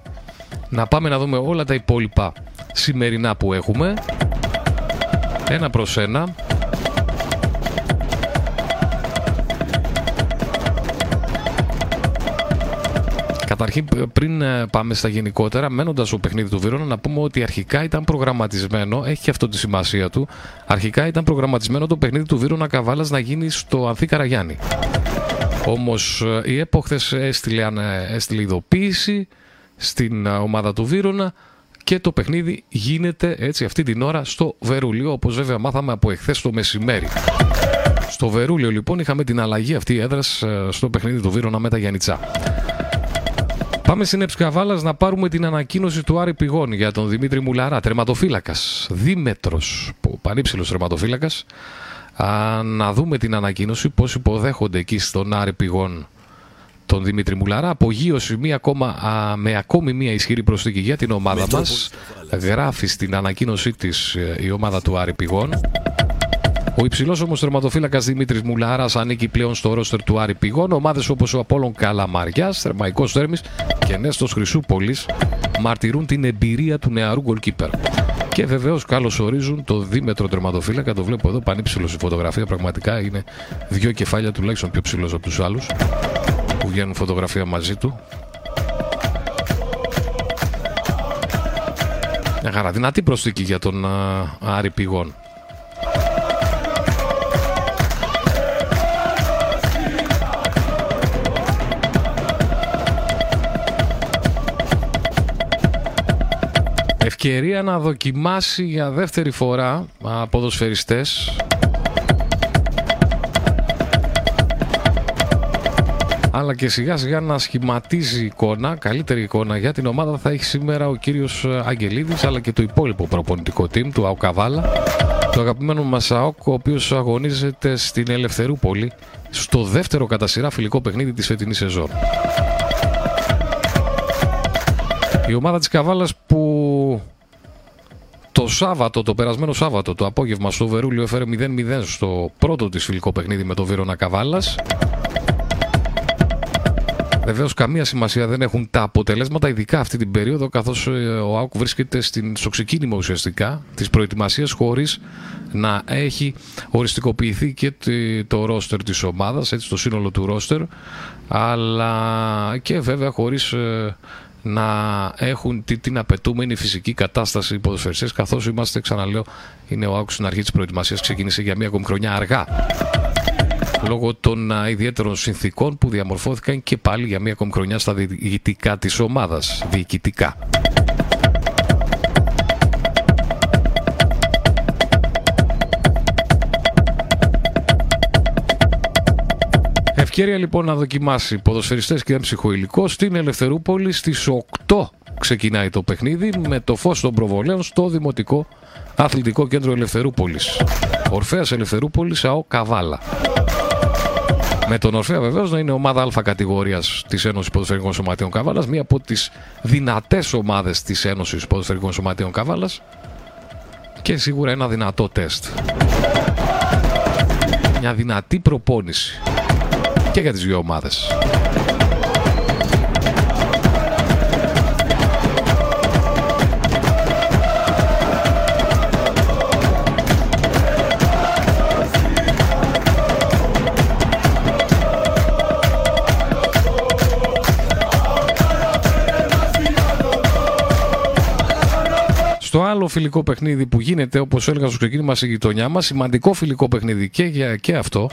να πάμε να δούμε όλα τα υπόλοιπα σημερινά που έχουμε ένα προς ένα. Καταρχήν, πριν πάμε στα γενικότερα, μένοντας στο παιχνίδι του Βύρωνα, να πούμε ότι αρχικά ήταν προγραμματισμένο, έχει και αυτό τη σημασία του, αρχικά ήταν προγραμματισμένο το παιχνίδι του Βύρωνα Καβάλας να γίνει στο Ανθή Καραγιάννη. Όμως η ΕΠΟ χθες έστειλε ειδοποίηση στην ομάδα του Βύρωνα και το παιχνίδι γίνεται έτσι αυτή την ώρα στο Βερούλιο, όπως βέβαια μάθαμε από εχθές το μεσημέρι. Στο Βερούλιο λοιπόν είχαμε την αλλαγή αυτή έδρας στο παιχνίδι του Βύρωνα με τα Γιάννητσά. Πάμε στην ΕΠΣ Καβάλας να πάρουμε την ανακοίνωση του Άρη Πηγών για τον Δημήτρη Μουλαρά, τερματοφύλακας, δίμετρος, πανύψηλος τερματοφύλακας. Να δούμε την ανακοίνωση, πώς υποδέχονται εκεί στον Άρη Πηγών τον Δημήτρη Μουλαρά. Απογείωση με ακόμη μία ισχυρή προσθήκη για την ομάδα μας, γράφει στην ανακοίνωσή της η ομάδα του Άρη Πηγών. Ο υψηλός όμως τερματοφύλακας Δημήτρης Μουλαράς ανήκει πλέον στο ρόστερ του Άρη Πηγών. Ομάδες όπως ο Απόλλων Καλαμαριάς, Θερμαϊκός Θέρμης και Νέστος Χρυσούπολης μαρτυρούν την εμπειρία του νεαρού γκολκίπερ. Και βεβαίως καλωσορίζουν το δίμετρο τερματοφύλακα. Το βλέπω εδώ πανύψηλος η φωτογραφία. Πραγματικά είναι δύο κεφάλια τουλάχιστον πιο ψηλός από τους άλλους που βγαίνουν φωτογραφία μαζί του. Μια χαρά, δυνατή προσθήκη για τον Άρη Πηγών. ευκαιρία να δοκιμάσει για δεύτερη φορά ποδοσφαιριστές. Αλλά και σιγά σιγά να σχηματίζει εικόνα, καλύτερη εικόνα για την ομάδα θα έχει σήμερα ο κύριος Αγγελίδης, αλλά και το υπόλοιπο προπονητικό team του ΑΟΚ Καβάλα, του αγαπημένου μας ΑΟΚ, ο οποίος αγωνίζεται στην Ελευθερούπολη στο δεύτερο κατά σειρά φιλικό παιχνίδι της φετινής σεζόν. Η ομάδα της Καβάλας που το περασμένο Σάββατο το απόγευμα στο Βερούλιο έφερε 0-0 στο πρώτο της φιλικό παιχνίδι με το Βύρωνα Καβάλας. Βεβαίως καμία σημασία δεν έχουν τα αποτελέσματα, ειδικά αυτή την περίοδο, καθώς ο ΑΟΚ βρίσκεται στο ξεκίνημα ουσιαστικά της προετοιμασίας χωρίς να έχει οριστικοποιηθεί και το ρόστερ της ομάδας, έτσι το σύνολο του ρόστερ, αλλά και βέβαια χωρίς να έχουν την απαιτούμενη φυσική κατάσταση οι ποδοσφαιριστές, καθώς είμαστε, ξαναλέω, είναι ο ΑΟΚ στην αρχή της προετοιμασίας, ξεκίνησε για μία ακόμη χρονιά αργά, λόγω των ιδιαίτερων συνθήκων που διαμορφώθηκαν και πάλι για μία ακόμη χρονιά στα διοικητικά της ομάδας. Ευκαιρία λοιπόν να δοκιμάσει ποδοσφαιριστές και ψυχοηλικό στην Ελευθερούπολη. Στις 8 ξεκινάει το παιχνίδι με το φως των προβολέων στο Δημοτικό Αθλητικό Κέντρο Ελευθερούπολης. Ορφέας Ελευθερούπολης, ΑΟΚ Καβάλα. Με τον Ορφέα βεβαίως να είναι ομάδα Α κατηγορίας της Ένωσης Ποδοσφαιρικών Σωματείων Καβάλας, μία από τις δυνατές ομάδες της Ένωσης Ποδοσφαιρικών Σωματείων Καβάλας και σίγουρα ένα δυνατό τεστ. Μια δυνατή προπόνηση και για τις δύο ομάδες. Στο άλλο φιλικό παιχνίδι που γίνεται, όπως έλεγα στο ξεκίνημα, στη γειτονιά μας, σημαντικό φιλικό παιχνίδι και αυτό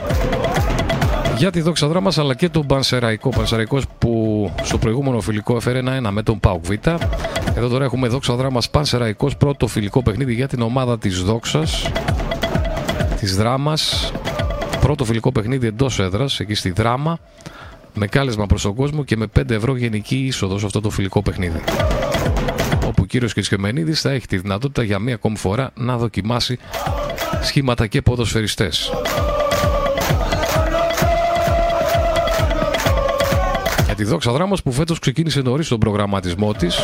για τη Δόξα Δράμας, αλλά και τον Πανσεραϊκό. Πανσεραϊκός που στο προηγούμενο φιλικό έφερε 1-1 με τον ΠΑΟΚ Β. Εδώ τώρα έχουμε Δόξα Δράμας Πανσεραϊκός, πρώτο φιλικό παιχνίδι για την ομάδα της Δόξας, της Δράμας. Πρώτο φιλικό παιχνίδι εντός έδρας, εκεί στη Δράμα, με κάλεσμα προς τον κόσμο και με 5 ευρώ γενική είσοδο σε αυτό το φιλικό παιχνίδι, όπου ο κύριος Κεσκεμενίδης θα έχει τη δυνατότητα για μία ακόμη φορά να δοκιμάσει σχήματα και ποδοσφαιριστές. Για τη Δόξα Δράμας που φέτος ξεκίνησε νωρίς τον προγραμματισμό της,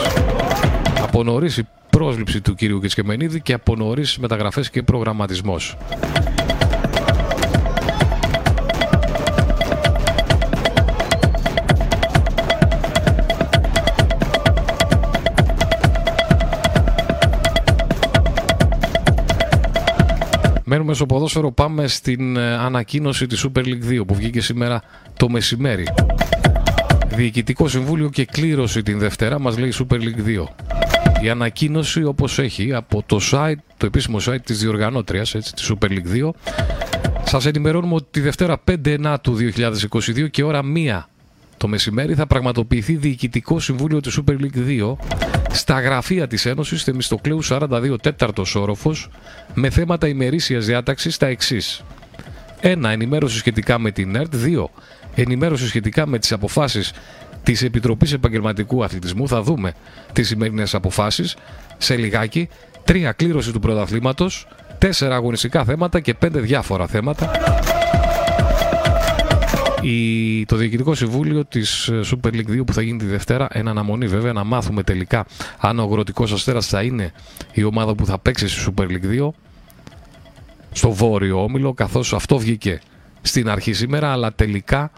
από νωρίς η πρόσληψη του κύριου Κεσκεμενίδη και από νωρίς μεταγραφές και προγραμματισμός. Μένουμε στο ποδόσφαιρο, πάμε στην ανακοίνωση της Super League 2 που βγήκε σήμερα το μεσημέρι. Διοικητικό συμβούλιο και κλήρωση την Δευτέρα, μας λέει Super League 2. Η ανακοίνωση όπως έχει από το site, το επίσημο site της διοργανώτριας, έτσι, της Super League 2. Σας ενημερώνουμε ότι τη Δευτέρα 5/9 του 2022 και ώρα 1 το μεσημέρι θα πραγματοποιηθεί διοικητικό συμβούλιο της Super League 2 στα γραφεία της Ένωσης Θεμιστοκλέου 42 τέταρτος όροφος, με θέματα ημερήσιας διάταξης τα εξής. 1. Ενημέρωση σχετικά με την ΕΡΤ. 2. Ενημέρωση σχετικά με τις αποφάσεις της Επιτροπής Επαγγελματικού Αθλητισμού. Θα δούμε τις σημερινές αποφάσεις σε λιγάκι. 3. Κλήρωση του πρωταθλήματος. 4. Αγωνιστικά θέματα και 5. Διάφορα θέματα. Το Διοικητικό Συμβούλιο της Super League 2 που θα γίνει τη Δευτέρα, εν αναμονή βέβαια να μάθουμε τελικά αν ο Αγροτικός Αστέρας θα είναι η ομάδα που θα παίξει στη Super League 2 στο Βόρειο Όμιλο, καθώς αυτό βγήκε στην αρχή σήμερα, αλλά τελικά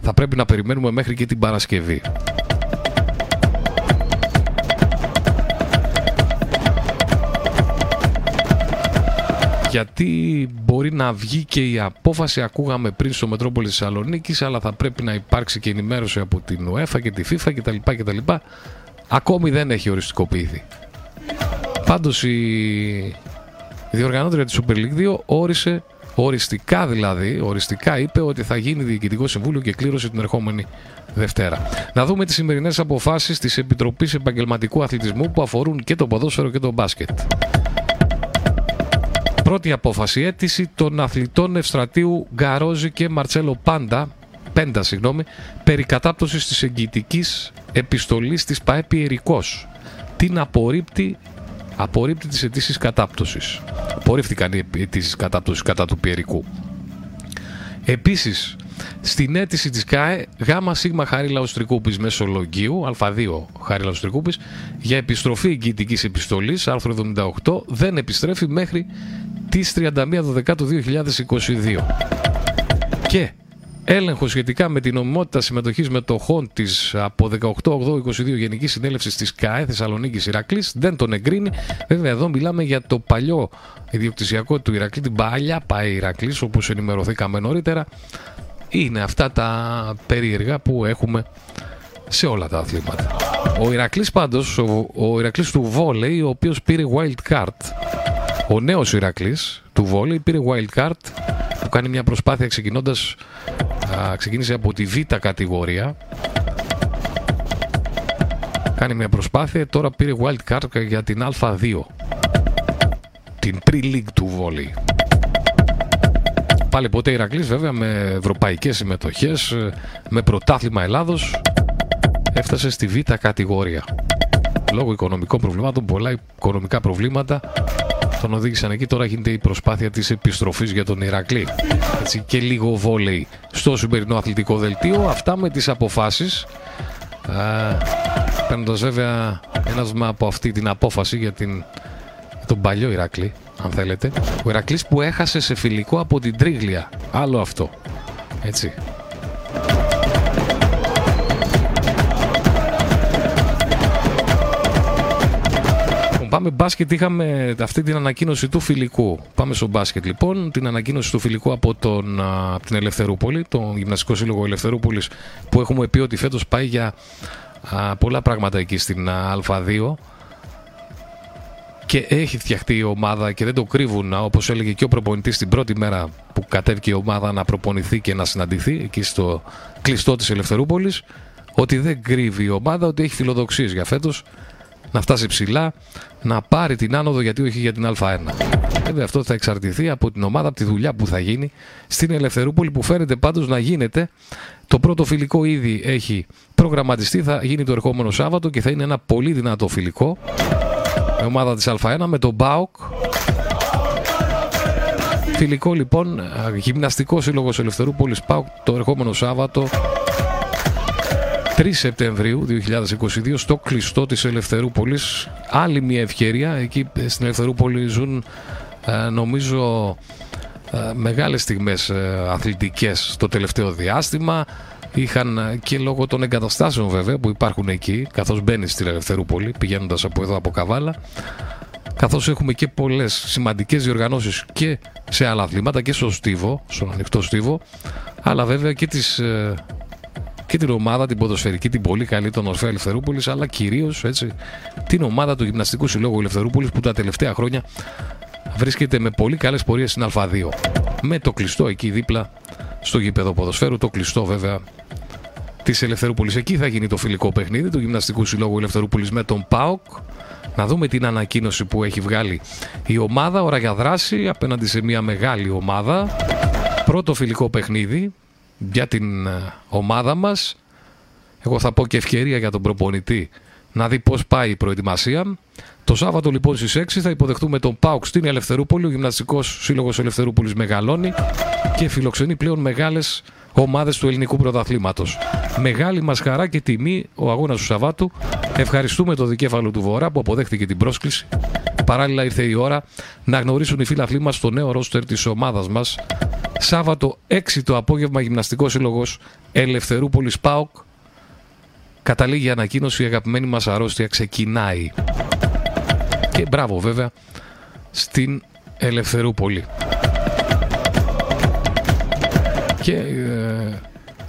θα πρέπει να περιμένουμε μέχρι και την Παρασκευή. Γιατί μπορεί να βγει και η απόφαση, ακούγαμε πριν στο Μετρόπολη Θεσσαλονίκης, αλλά θα πρέπει να υπάρξει και ενημέρωση από την UEFA και τη FIFA κτλ. Ακόμη δεν έχει οριστικοποιηθεί. Πάντως η διοργανώτρια της Super League 2 όρισε Οριστικά δηλαδή, οριστικά είπε ότι θα γίνει Διοικητικό Συμβούλιο και κλήρωσε την ερχόμενη Δευτέρα. Να δούμε τις σημερινές αποφάσεις της Επιτροπής Επαγγελματικού Αθλητισμού που αφορούν και το ποδόσφαιρο και το μπάσκετ. Πρώτη απόφαση, αίτηση των αθλητών Ευστρατείου Γκαρόζη και Μαρτσέλο Πέντα, περί κατάπτωσης της εγγυητικής επιστολής της ΠΑΕ Ιερικός. Την απορρίπτει τις αιτήσεις κατάπτωσης. Απορρίφθηκαν οι αιτήσεις κατάπτωσης κατά του Πιερικού. Επίσης, στην αίτηση της ΚΑΕ ΓΣ Χαρίλαος Τρικούπης Μεσολογγίου, Α2 Χαρίλαος Τρικούπης, για επιστροφή εγγυητικής επιστολής, άρθρο 78, δεν επιστρέφει μέχρι τις 31/12/2022. Και έλεγχο σχετικά με την νομιμότητα συμμετοχής μετοχών της από 18/8/22 Γενικής Συνέλευσης της ΚΑΕ Θεσσαλονίκης Ηρακλής δεν τον εγκρίνει. Βέβαια, εδώ μιλάμε για το παλιό ιδιοκτησιακό του Ηρακλή, την παλιά ΠΑΕ Ηρακλής, όπως ενημερωθήκαμε νωρίτερα. Είναι αυτά τα περίεργα που έχουμε σε όλα τα αθλήματα. Ο Ηρακλής πάντως, ο Ηρακλής του βόλεϊ, ο οποίος πήρε wild card, ο νέος Ηρακλής του βόλεϊ πήρε wild card, που κάνει μια προσπάθεια ξεκίνησε από τη Β κατηγορία. Κάνει μια προσπάθεια, τώρα πήρε wild card για την Α2, την pre-league του βόλεϊ. Πάλι ποτέ Ηρακλής, βέβαια, με ευρωπαϊκές συμμετοχές, με πρωτάθλημα Ελλάδος, έφτασε στη Β κατηγορία. Λόγω οικονομικών προβλημάτων, πολλά οικονομικά προβλήματα τον οδήγησαν εκεί. Τώρα γίνεται η προσπάθεια της επιστροφής για τον Ηρακλή. Έτσι, και λίγο βόλεϊ στο σημερινό αθλητικό δελτίο. Αυτά με τις αποφάσεις. Παίρνοντας βέβαια ένα βήμα από αυτή την απόφαση για τον παλιό Ηρακλή, αν θέλετε. Ο Ηρακλής που έχασε σε φιλικό από την Τρίγλια. Άλλο αυτό. Έτσι. Πάμε μπάσκετ, είχαμε αυτή την ανακοίνωση του φιλικού. Πάμε στο μπάσκετ λοιπόν, την ανακοίνωση του φιλικού από την Ελευθερούπολη, τον Γυμναστικό Σύλλογο Ελευθερούπολης, που έχουμε πει ότι φέτος πάει για πολλά πράγματα εκεί στην Α2. Και έχει φτιαχτεί η ομάδα και δεν το κρύβουν, όπως έλεγε και ο προπονητής την πρώτη μέρα που κατέβηκε η ομάδα να προπονηθεί και να συναντηθεί εκεί στο κλειστό της Ελευθερούπολης, ότι δεν κρύβει η ομάδα, ότι έχει φιλοδοξίες για φέτος να φτάσει ψηλά, να πάρει την άνοδο, γιατί όχι για την Α1. Βέβαια αυτό θα εξαρτηθεί από την ομάδα, από τη δουλειά που θα γίνει στην Ελευθερούπολη, που φαίνεται πάντως να γίνεται. Το πρώτο φιλικό ήδη έχει προγραμματιστεί, θα γίνει το ερχόμενο Σάββατο και θα είναι ένα πολύ δυνατό φιλικό. Η ομάδα της Α1 με τον ΠΑΟΚ. Φιλικό λοιπόν, Γυμναστικό Σύλλογος Ελευθερούπολης ΠΑΟΚ, το ερχόμενο Σάββατο 3 Σεπτεμβρίου 2022 στο κλειστό της Ελευθερούπολης. Άλλη μια ευκαιρία. Εκεί στην Ελευθερούπολη ζουν νομίζω μεγάλες στιγμές αθλητικές το τελευταίο διάστημα. Είχαν και λόγω των εγκαταστάσεων βέβαια που υπάρχουν εκεί, καθώς μπαίνει στην Ελευθερούπολη πηγαίνοντας από εδώ από Καβάλα, καθώς έχουμε και πολλές σημαντικές διοργανώσεις και σε άλλα αθλήματα και στο στίβο, στον ανοιχτό στίβο, αλλά βέβαια και την ομάδα, την ποδοσφαιρική, την πολύ καλή, τον Ορφέα Ελευθερούπολης, αλλά κυρίως έτσι, την ομάδα του Γυμναστικού Συλλόγου Ελευθερούπολης, που τα τελευταία χρόνια βρίσκεται με πολύ καλές πορείες στην Α2. Με το κλειστό εκεί δίπλα στο γήπεδο ποδοσφαίρου, το κλειστό βέβαια της Ελευθερούπολης. Εκεί θα γίνει το φιλικό παιχνίδι του Γυμναστικού Συλλόγου Ελευθερούπολης με τον ΠΑΟΚ. Να δούμε την ανακοίνωση που έχει βγάλει η ομάδα. Ώρα για δράση απέναντι σε μια μεγάλη ομάδα. Πρώτο φιλικό παιχνίδι για την ομάδα μας. Εγώ θα πω και ευκαιρία για τον προπονητή να δει πώς πάει η προετοιμασία. Το Σάββατο λοιπόν στις 6 θα υποδεχτούμε τον ΠΑΟΚ στην Ελευθερούπολη. Ο Γυμναστικός Σύλλογος Ελευθερούπολης μεγαλώνει και φιλοξενεί πλέον μεγάλες ομάδες του ελληνικού πρωταθλήματος. Μεγάλη μας χαρά και τιμή ο αγώνας του Σαββάτου. Ευχαριστούμε το δικέφαλο του Βορρά που αποδέχτηκε την πρόσκληση. Παράλληλα ήρθε η ώρα να γνωρίσουν οι φίλαθλοί μας το νέο ρόστερ της ομάδας μας. Σάββατο 6 το απόγευμα, Γυμναστικός Σύλλογος Ελευθερούπολης ΠΑΟΚ. Καταλήγει η ανακοίνωση, η αγαπημένη μας αρρώστια ξεκινάει. Και μπράβο βέβαια στην Ελευθερούπολη. Και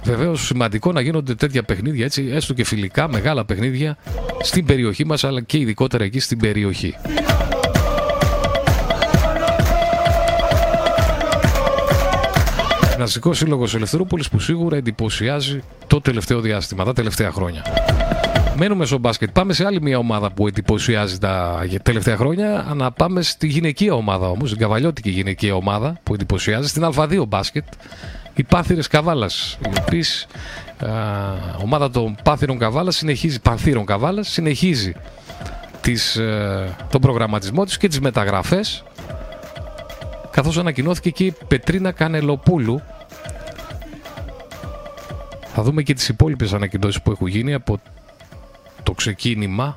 βεβαίως σημαντικό να γίνονται τέτοια παιχνίδια, έτσι, έστω και φιλικά, μεγάλα παιχνίδια στην περιοχή μας, αλλά και ειδικότερα εκεί στην περιοχή. Γυμναστικός Σύλλογος Ελευθερούπολης, που σίγουρα εντυπωσιάζει το τελευταίο διάστημα, τα τελευταία χρόνια. Μένουμε στο μπάσκετ. Πάμε σε άλλη μια ομάδα που εντυπωσιάζει τα τελευταία χρόνια. Να πάμε στη γυναικεία ομάδα όμως, την καβαλιώτικη γυναικεία ομάδα που εντυπωσιάζει, στην Α2 μπάσκετ. Οι Πάνθυρες Καβάλας, οι οποίες ομάδα των Πάνθυρων Καβάλας συνεχίζει τον προγραμματισμό της και τις μεταγραφές, καθώς ανακοινώθηκε και η Πετρίνα Κανελοπούλου. Θα δούμε και τις υπόλοιπες ανακοινώσεις που έχουν γίνει από το ξεκίνημα,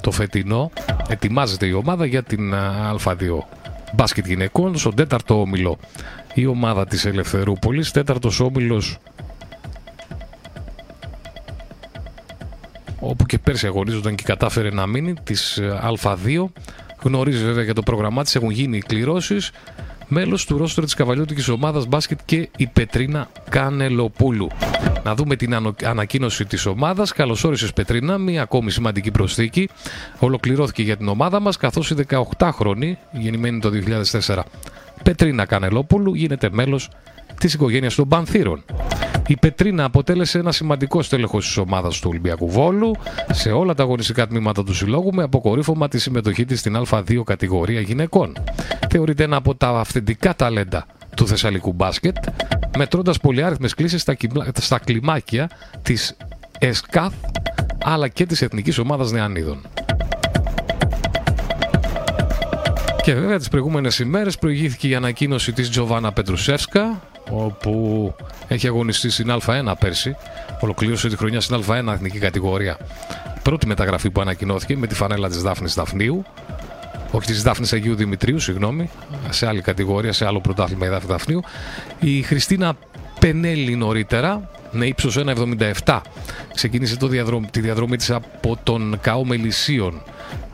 το φετινό. Ετοιμάζεται η ομάδα για την Α2 μπάσκετ γυναικών, στον 4ο όμιλο η ομάδα της Ελευθερούπολης, 4ος όμιλος όπου και πέρσι αγωνίζονταν και κατάφερε να μείνει, της Α2. Γνωρίζει βέβαια για το πρόγραμμά της, έχουν γίνει οι κληρώσεις. Μέλος του ρόστορ της καβαλιώτικης ομάδας μπάσκετ και η Πετρίνα Κανελοπούλου. Να δούμε την ανακοίνωση της ομάδας. Καλώς όρισες Πετρίνα, μία ακόμη σημαντική προσθήκη ολοκληρώθηκε για την ομάδα μας, καθώς η 18χρονη, γεννημένη το 2004, Πετρίνα Κανελοπούλου γίνεται μέλος της οικογένειας των Πανθύρων. Η Πετρίνα αποτέλεσε ένα σημαντικό στέλεχος της ομάδας του Ολυμπιακού Βόλου σε όλα τα αγωνιστικά τμήματα του συλλόγου, με αποκορύφωμα τη συμμετοχή της στην Α2 κατηγορία γυναικών. Θεωρείται ένα από τα αυθεντικά ταλέντα του θεσσαλικού μπάσκετ, μετρώντας πολυάριθμες κλίσεις στα κλιμάκια της ΕΣΚΑΘ αλλά και της Εθνικής Ομάδας Νεανίδων. Και βέβαια τις προηγούμενες ημέρες προηγήθηκε η ανακοίνωση της Τζοβάνα Πετρουσεύσκα, όπου έχει αγωνιστεί στην Α1 πέρσι, ολοκλήρωσε τη χρονιά στην Α1 εθνική κατηγορία. Πρώτη μεταγραφή που ανακοινώθηκε με τη φανέλα της Δάφνης Δαφνίου, όχι της Δάφνης Αγίου Δημητρίου, συγγνώμη, σε άλλη κατηγορία, σε άλλο πρωτάθλημα η Δάφνη Δαφνίου. Η Χριστίνα Πενέλη νωρίτερα, με ύψος 1,77, ξεκίνησε τη διαδρομή της από τον ΚΑΟ Μελισσίων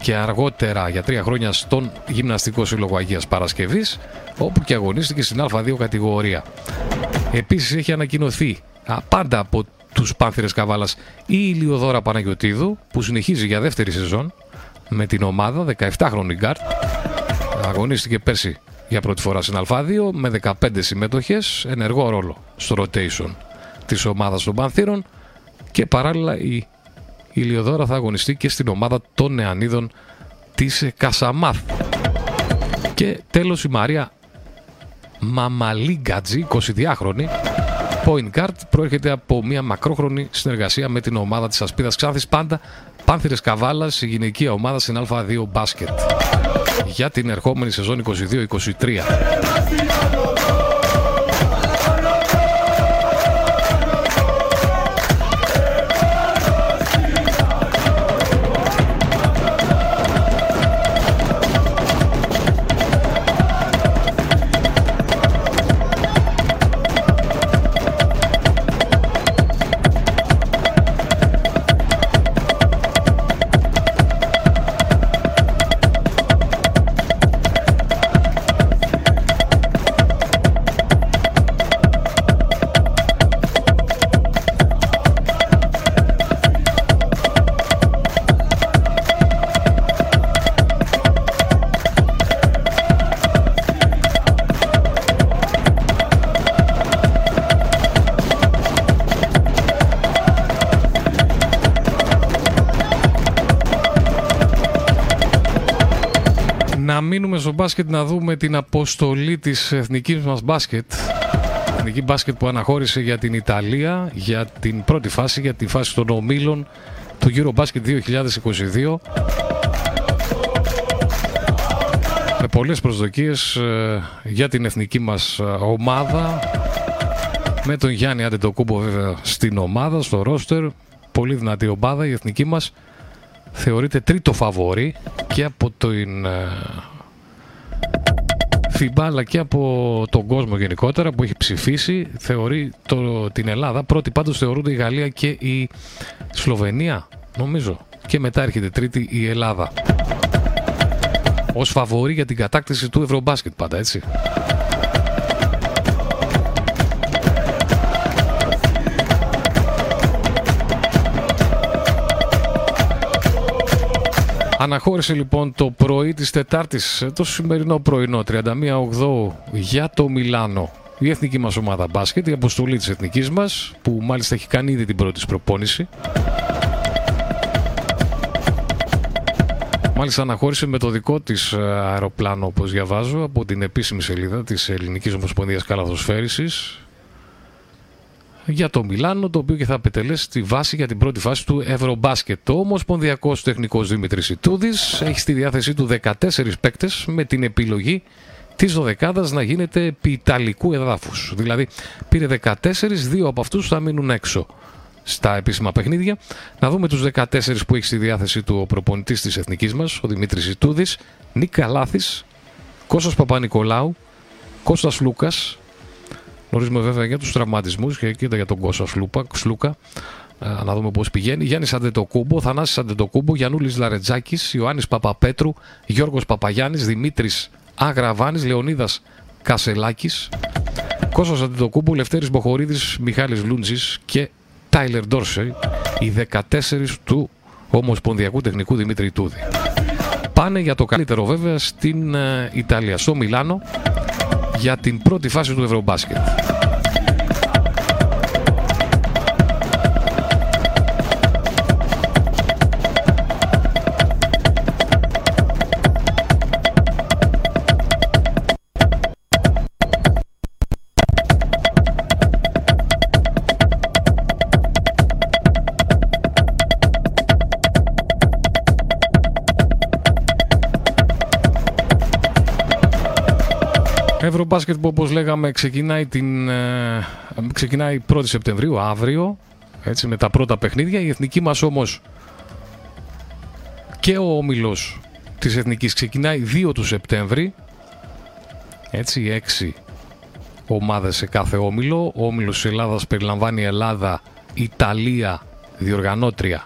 και αργότερα για 3 χρόνια στον Γυμναστικό Σύλλογο Αγίας Παρασκευής, όπου και αγωνίστηκε στην Α2 κατηγορία. Επίσης έχει ανακοινωθεί πάντα από τους Πάνθυρες Καβάλας η Ηλιοδόρα Παναγιωτίδου, που συνεχίζει για δεύτερη σεζόν με την ομάδα, 17χρονη γκάρτ. Αγωνίστηκε πέρσι για πρώτη φορά στην Α2 με 15 συμμετοχές, ενεργό ρόλο στο rotation της ομάδας των Πανθύρων, και παράλληλα η Ηλιοδόρα θα αγωνιστεί και στην ομάδα των Νεανίδων της Κασαμάθ. Και τέλος η Μαρία Μαμαλίγκατζη, 22χρονη point guard, προέρχεται από μια μακρόχρονη συνεργασία με την ομάδα της Ασπίδας Ξάνθης. Πάντα Πάνθυρες Καβάλας, η γυναικεία ομάδα στην Α2 μπάσκετ για την ερχόμενη σεζόν 22-23. Να μείνουμε στο μπάσκετ, να δούμε την αποστολή της εθνικής μας μπάσκετ. Εθνική μπάσκετ που αναχώρησε για την Ιταλία, για την πρώτη φάση, για τη φάση των ομίλων του EuroBasket 2022. Με πολλές προσδοκίες για την εθνική μας ομάδα. Με τον Γιάννη Αντετοκούμπο βέβαια στην ομάδα, στο ρόστερ. Πολύ δυνατή ομάδα η εθνική μας. Θεωρείται τρίτο φαβόρι και από την FIBA αλλά και από τον κόσμο γενικότερα που έχει ψηφίσει. Θεωρεί την Ελλάδα πρώτη, πάντως θεωρούνται η Γαλλία και η Σλοβενία νομίζω, και μετά έρχεται τρίτη η Ελλάδα ως φαβόρι για την κατάκτηση του Ευρωμπάσκετ, πάντα έτσι. Αναχώρησε λοιπόν το πρωί της Τετάρτης, το σημερινό πρωινό, 31/8 για το Μιλάνο η εθνική μας ομάδα μπάσκετ, η αποστολή της εθνικής μας, που μάλιστα έχει κάνει ήδη την πρώτη της προπόνηση. Μάλιστα αναχώρησε με το δικό της αεροπλάνο, όπως διαβάζω, από την επίσημη σελίδα της Ελληνικής Ομοσπονδίας Καλαθοσφαίρησης για το Μιλάνο, το οποίο και θα επιτελέσει τη βάση για την πρώτη φάση του Ευρωμπάσκετ. Ο ομοσπονδιακός τεχνικός Δημήτρης Ιτούδης έχει στη διάθεσή του 14 παίκτες, με την επιλογή της 12ης να γίνεται επί ιταλικού εδάφους. Δηλαδή πήρε 14, δύο από αυτούς θα μείνουν έξω στα επίσημα παιχνίδια. Να δούμε τους 14 που έχει στη διάθεση του ο προπονητής της εθνικής μας, ο Δημήτρης Ιτούδης: Νίκα Λάθης, Κώστας Παπα-Νικολάου, Κώστας Λούκας. Γνωρίζουμε βέβαια για τους τραυματισμούς και για τον Κώστα Σλούκα. Να δούμε πώς πηγαίνει. Γιάννης Αντετοκούμπο, Θανάσης Αντετοκούμπο, Γιαννούλης Λαρετζάκης, Ιωάννης Παπαπέτρου, Γιώργος Παπαγιάννης, Δημήτρης Αγραβάνης, Λεωνίδας Κασελάκης, Κώστας Αντετοκούμπο, Λευτέρης Μποχορίδης, Μιχάλης Λούντζης και Τάιλερ Ντόρσεϊ, οι 14 του ομοσπονδιακού τεχνικού Δημήτρη Ιτούδη. Πάνε για το καλύτερο βέβαια στην Ιταλία, στο Μιλάνο, για την πρώτη φάση του Ευρωμπάσκετ. Ευρωμπάσκετ που, όπως λέγαμε, ξεκινάει 1η Σεπτεμβρίου, αύριο, έτσι, με τα πρώτα παιχνίδια. Η εθνική μας όμως και ο όμιλος της εθνικής ξεκινάει 2 του Σεπτέμβρη, έτσι, 6 ομάδες σε κάθε όμιλο. Ο όμιλος της Ελλάδας περιλαμβάνει Ελλάδα, Ιταλία, διοργανώτρια,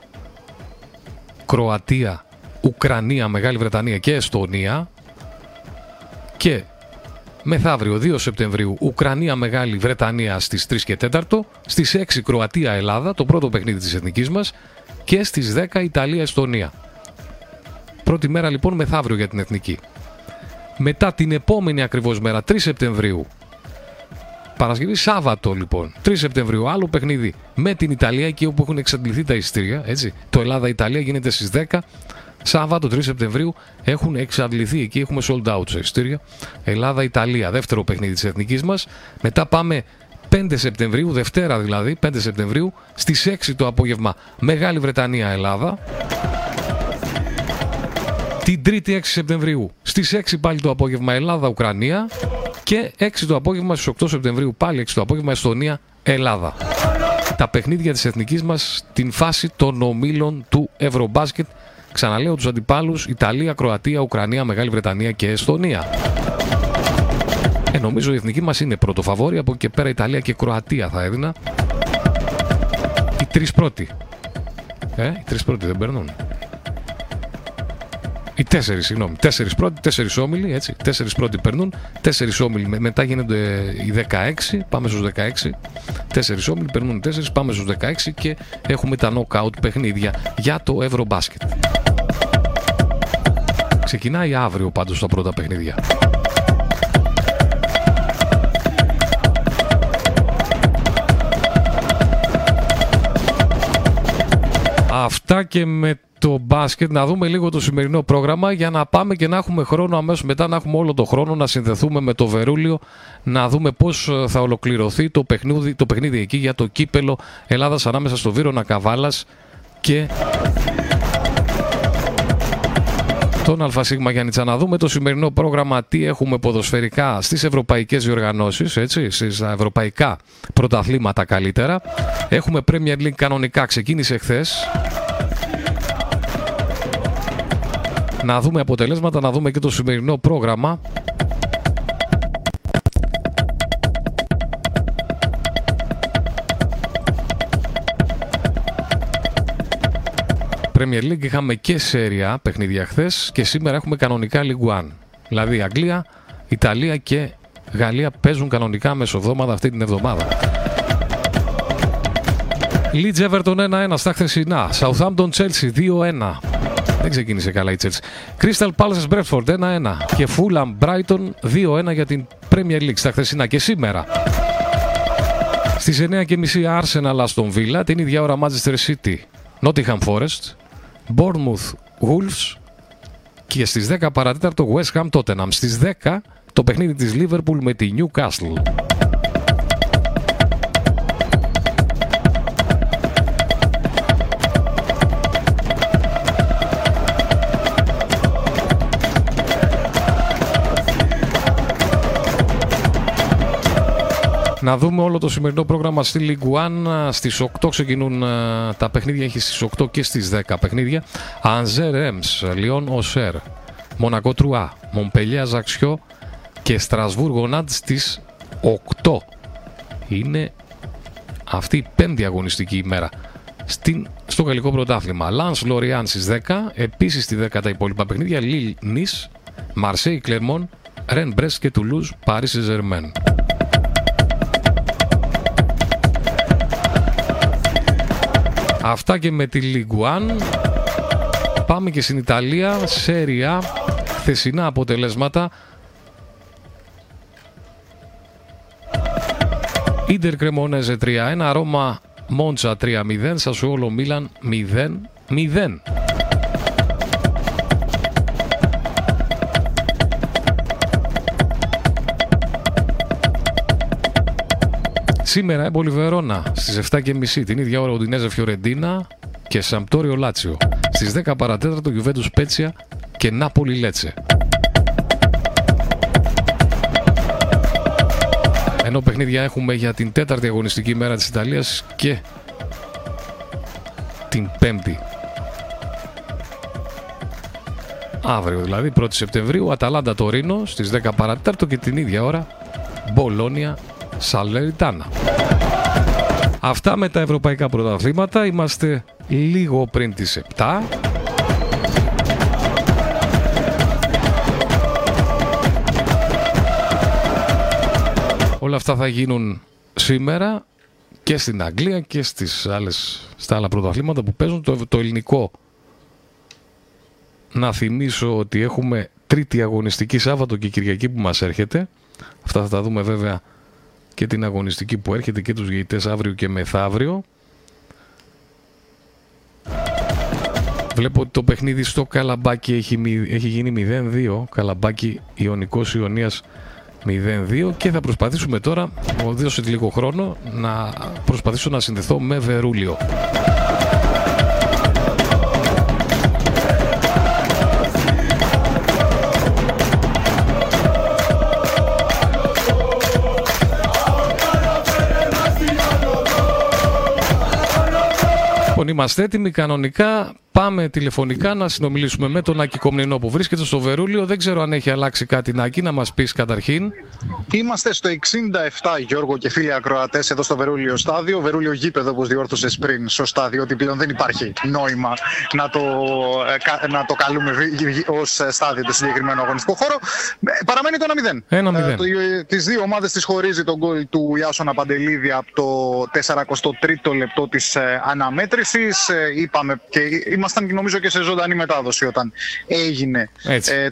Κροατία, Ουκρανία, Μεγάλη Βρετανία και Εστονία. Και μεθαύριο 2 Σεπτεμβρίου Ουκρανία, Μεγάλη Βρετανία στις 3 και 4, στις 6 Κροατία, Ελλάδα, το πρώτο παιχνίδι της εθνικής μας, και στις 10 Ιταλία, Εστονία. Πρώτη μέρα λοιπόν μεθαύριο για την εθνική. Μετά την επόμενη ακριβώς μέρα, 3 Σεπτεμβρίου, Παρασκευή, Σάββατο λοιπόν, 3 Σεπτεμβρίου, άλλο παιχνίδι με την Ιταλία, εκεί όπου έχουν εξαντληθεί τα εισιτήρια, έτσι. Το Ελλάδα-Ιταλία γίνεται στις 10. Σάββατο 3 Σεπτεμβρίου έχουν εξαντληθεί, εκεί έχουμε sold out σε εισιτήρια. Ελλάδα-Ιταλία, δεύτερο παιχνίδι της εθνικής μας. Μετά πάμε 5 Σεπτεμβρίου, Δευτέρα δηλαδή, 5 Σεπτεμβρίου, στις 6 το απόγευμα, Μεγάλη Βρετανία-Ελλάδα. Την 3η 6 Σεπτεμβρίου, στις 6 πάλι το απόγευμα, Ελλάδα-Ουκρανία. Και 6 το απόγευμα, στις 8 Σεπτεμβρίου, πάλι 6 το απόγευμα, Εστονία-Ελλάδα. Τα παιχνίδια της εθνικής μας στην φάση των ομίλων του Ευρωμπάσκετ. Ξαναλέω τους αντιπάλους: Ιταλία, Κροατία, Ουκρανία, Μεγάλη Βρετανία και Εστονία. Νομίζω η εθνική μας είναι πρώτο φαβόρη. Από εκεί και πέρα Ιταλία και Κροατία θα έδινα. Οι τρεις πρώτοι. Οι τρεις πρώτοι δεν περνούν. Οι τέσσερις, συγγνώμη. Τέσσερις πρώτοι, τέσσερις όμιλοι, έτσι. Τέσσερις πρώτοι περνούν, τέσσερις όμιλοι. Μετά γίνονται οι 16, πάμε στους 16. Τέσσερις όμιλοι, περνούν τέσσερις, πάμε στους 16 και έχουμε τα knockout παιχνίδια για το Ευρωμπάσκετ. Ξεκινάει αύριο πάντως τα πρώτα παιχνίδια. Αυτά και με το μπάσκετ. Να δούμε λίγο το σημερινό πρόγραμμα για να πάμε και να έχουμε χρόνο αμέσως μετά, να έχουμε όλο το χρόνο να συνδεθούμε με το Βερούλιο, να δούμε πώς θα ολοκληρωθεί το παιχνίδι εκεί για το κύπελο Ελλάδας ανάμεσα στο Βύρωνα Καβάλας και τον Αλφασίγμα Γιάννητσα. Να δούμε το σημερινό πρόγραμμα, τι έχουμε ποδοσφαιρικά στις ευρωπαϊκές διοργανώσεις, έτσι, στις ευρωπαϊκά πρωταθλήματα καλύτερα. Έχουμε Premier League κανονικά, ξεκίνησε χθες. Να δούμε αποτελέσματα, να δούμε και το σημερινό πρόγραμμα. Premier League είχαμε και σέρια παιχνίδια χθες και σήμερα έχουμε κανονικά League One. Δηλαδή Αγγλία, Ιταλία και Γαλλία παίζουν κανονικά μεσοβδόμαδα αυτή την εβδομάδα. Leeds Everton 1-1 στα χθεσινά. Southampton Chelsea 2-1. Δεν ξεκίνησε καλά η Chelsea. Crystal Palace Brentford 1-1 και Fulham Brighton 2-1 για την Premier League στα χθεσινά. Και σήμερα στις 9.30 Arsenal Aston Villa, την ίδια ώρα Manchester City Nottingham Forest, Bournemouth Wolves και στις 10 παρατέταρτο West Ham Tottenham. Στις 10 το παιχνίδι της Liverpool με τη Newcastle. Να δούμε όλο το σημερινό πρόγραμμα στη League One. Στις 8 ξεκινούν τα παιχνίδια, έχει στις 8 και στις 10 παιχνίδια. Ανζέρ Ρεμς, Λιόν Οσέρ, Μονακό Τρουά, Μομπελιέ Αζαξιό και Στρασβούργο Ναντ στις 8. Είναι αυτή η πέμπτη αγωνιστική ημέρα στο γαλλικό πρωτάθλημα. Λανς Λοριάν στις 10, επίσης στη 10 τα υπόλοιπα παιχνίδια. Λίλ Νις, Μαρσέι Κλερμόν, Ρεν Μπρεστ και Τουλούζ Παρίς Σεν Ζερμέν. Αυτά και με τη Ligue 1. Πάμε και στην Ιταλία, Σέρια, χθεσινά αποτελέσματα. Ίντερ Κρεμονέζε 3-1, Ρώμα Μόντσα 3-0, Σασουόλο Μίλαν 0-0. Σήμερα Έμπολη Βερόνα στις 7.30, την ίδια ώρα Ουντινέζε Φιωρεντίνα και Σαμπτόριο Λάτσιο. Στις 10 παρατέταρτο Γιουβέντους Πέτσια και Νάπολη Λέτσε. Ενώ παιχνίδια έχουμε για την τέταρτη αγωνιστική μέρα της Ιταλίας και την πέμπτη. Αύριο δηλαδή, 1η Σεπτεμβρίου, Αταλάντα Τωρίνο στις 10 παρατέταρτο και την ίδια ώρα Μπολόνια Σαλεριτάνα. Αυτά με τα ευρωπαϊκά πρωταθλήματα. Είμαστε λίγο πριν τις 7. Όλα αυτά θα γίνουν σήμερα και στην Αγγλία και στα άλλα πρωταθλήματα που παίζουν. Το ελληνικό, να θυμίσω ότι έχουμε τρίτη αγωνιστική Σάββατο και Κυριακή που μας έρχεται. Αυτά θα τα δούμε βέβαια και την αγωνιστική που έρχεται και τους γειτές αύριο και μεθαύριο. Βλέπω ότι το παιχνίδι στο Καλαμπάκι έχει γίνει 0-2. Καλαμπάκι Ιωνικός Ιωνίας 0-2. Και θα προσπαθήσουμε τώρα, μου δώσε λίγο χρόνο, να προσπαθήσω να συνδεθώ με Βερούλιο. Είμαστε έτοιμοι κανονικά, πάμε τηλεφωνικά να συνομιλήσουμε με τον Νάκη Κομνηνό που βρίσκεται στο Βερούλιο. Δεν ξέρω αν έχει αλλάξει κάτι, Νάκη, να μας πεις καταρχήν. Είμαστε στο 67, Γιώργο και φίλοι ακροατές, εδώ στο Βερούλιο στάδιο. Βερούλιο γήπεδο, όπως διόρθωσες πριν, σωστά, διότι πλέον δεν υπάρχει νόημα να το καλούμε ως στάδιο το συγκεκριμένο αγωνιστικό χώρο. Παραμένει το 1-0. Τις δύο ομάδες τις χωρίζει το γκολ του Ιάσονα Παντελίδη από το 43ο λεπτό της αναμέτρησης. Είπαμε και ήμασταν, νομίζω, και σε ζωντανή μετάδοση όταν έγινε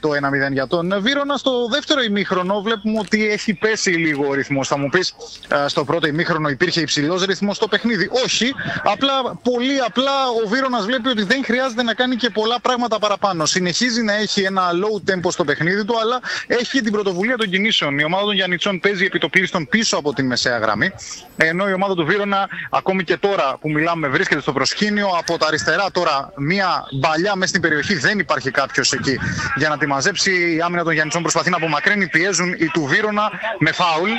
το 1-0 για τον Βύρωνα. Στο δεύτερο ημίχρονο βλέπουμε ότι έχει πέσει λίγο ο ρυθμός. Θα μου πεις, στο πρώτο ημίχρονο υπήρχε υψηλός ρυθμός στο παιχνίδι. Όχι, πολύ απλά ο Βύρωνας βλέπει ότι δεν χρειάζεται να κάνει και πολλά πράγματα παραπάνω. Συνεχίζει να έχει ένα low tempo στο παιχνίδι του, αλλά έχει την πρωτοβουλία των κινήσεων. Η ομάδα των Γιαννιτσών παίζει επιτοπλίστων πίσω από την μεσαία γραμμή. Ενώ η ομάδα του Βύρωνα, ακόμη και τώρα που μιλάμε, βρίσκεται στο προσκήνιο από τα αριστερά. Τώρα μία μπαλιά μέσα στην περιοχή, δεν υπάρχει κάποιος εκεί για να τη μαζέψει. Η άμυνα των Γιαννιτσών προσπαθεί να απομακρύνει, πιέζουν οι του Βύρωνα με φάουλ.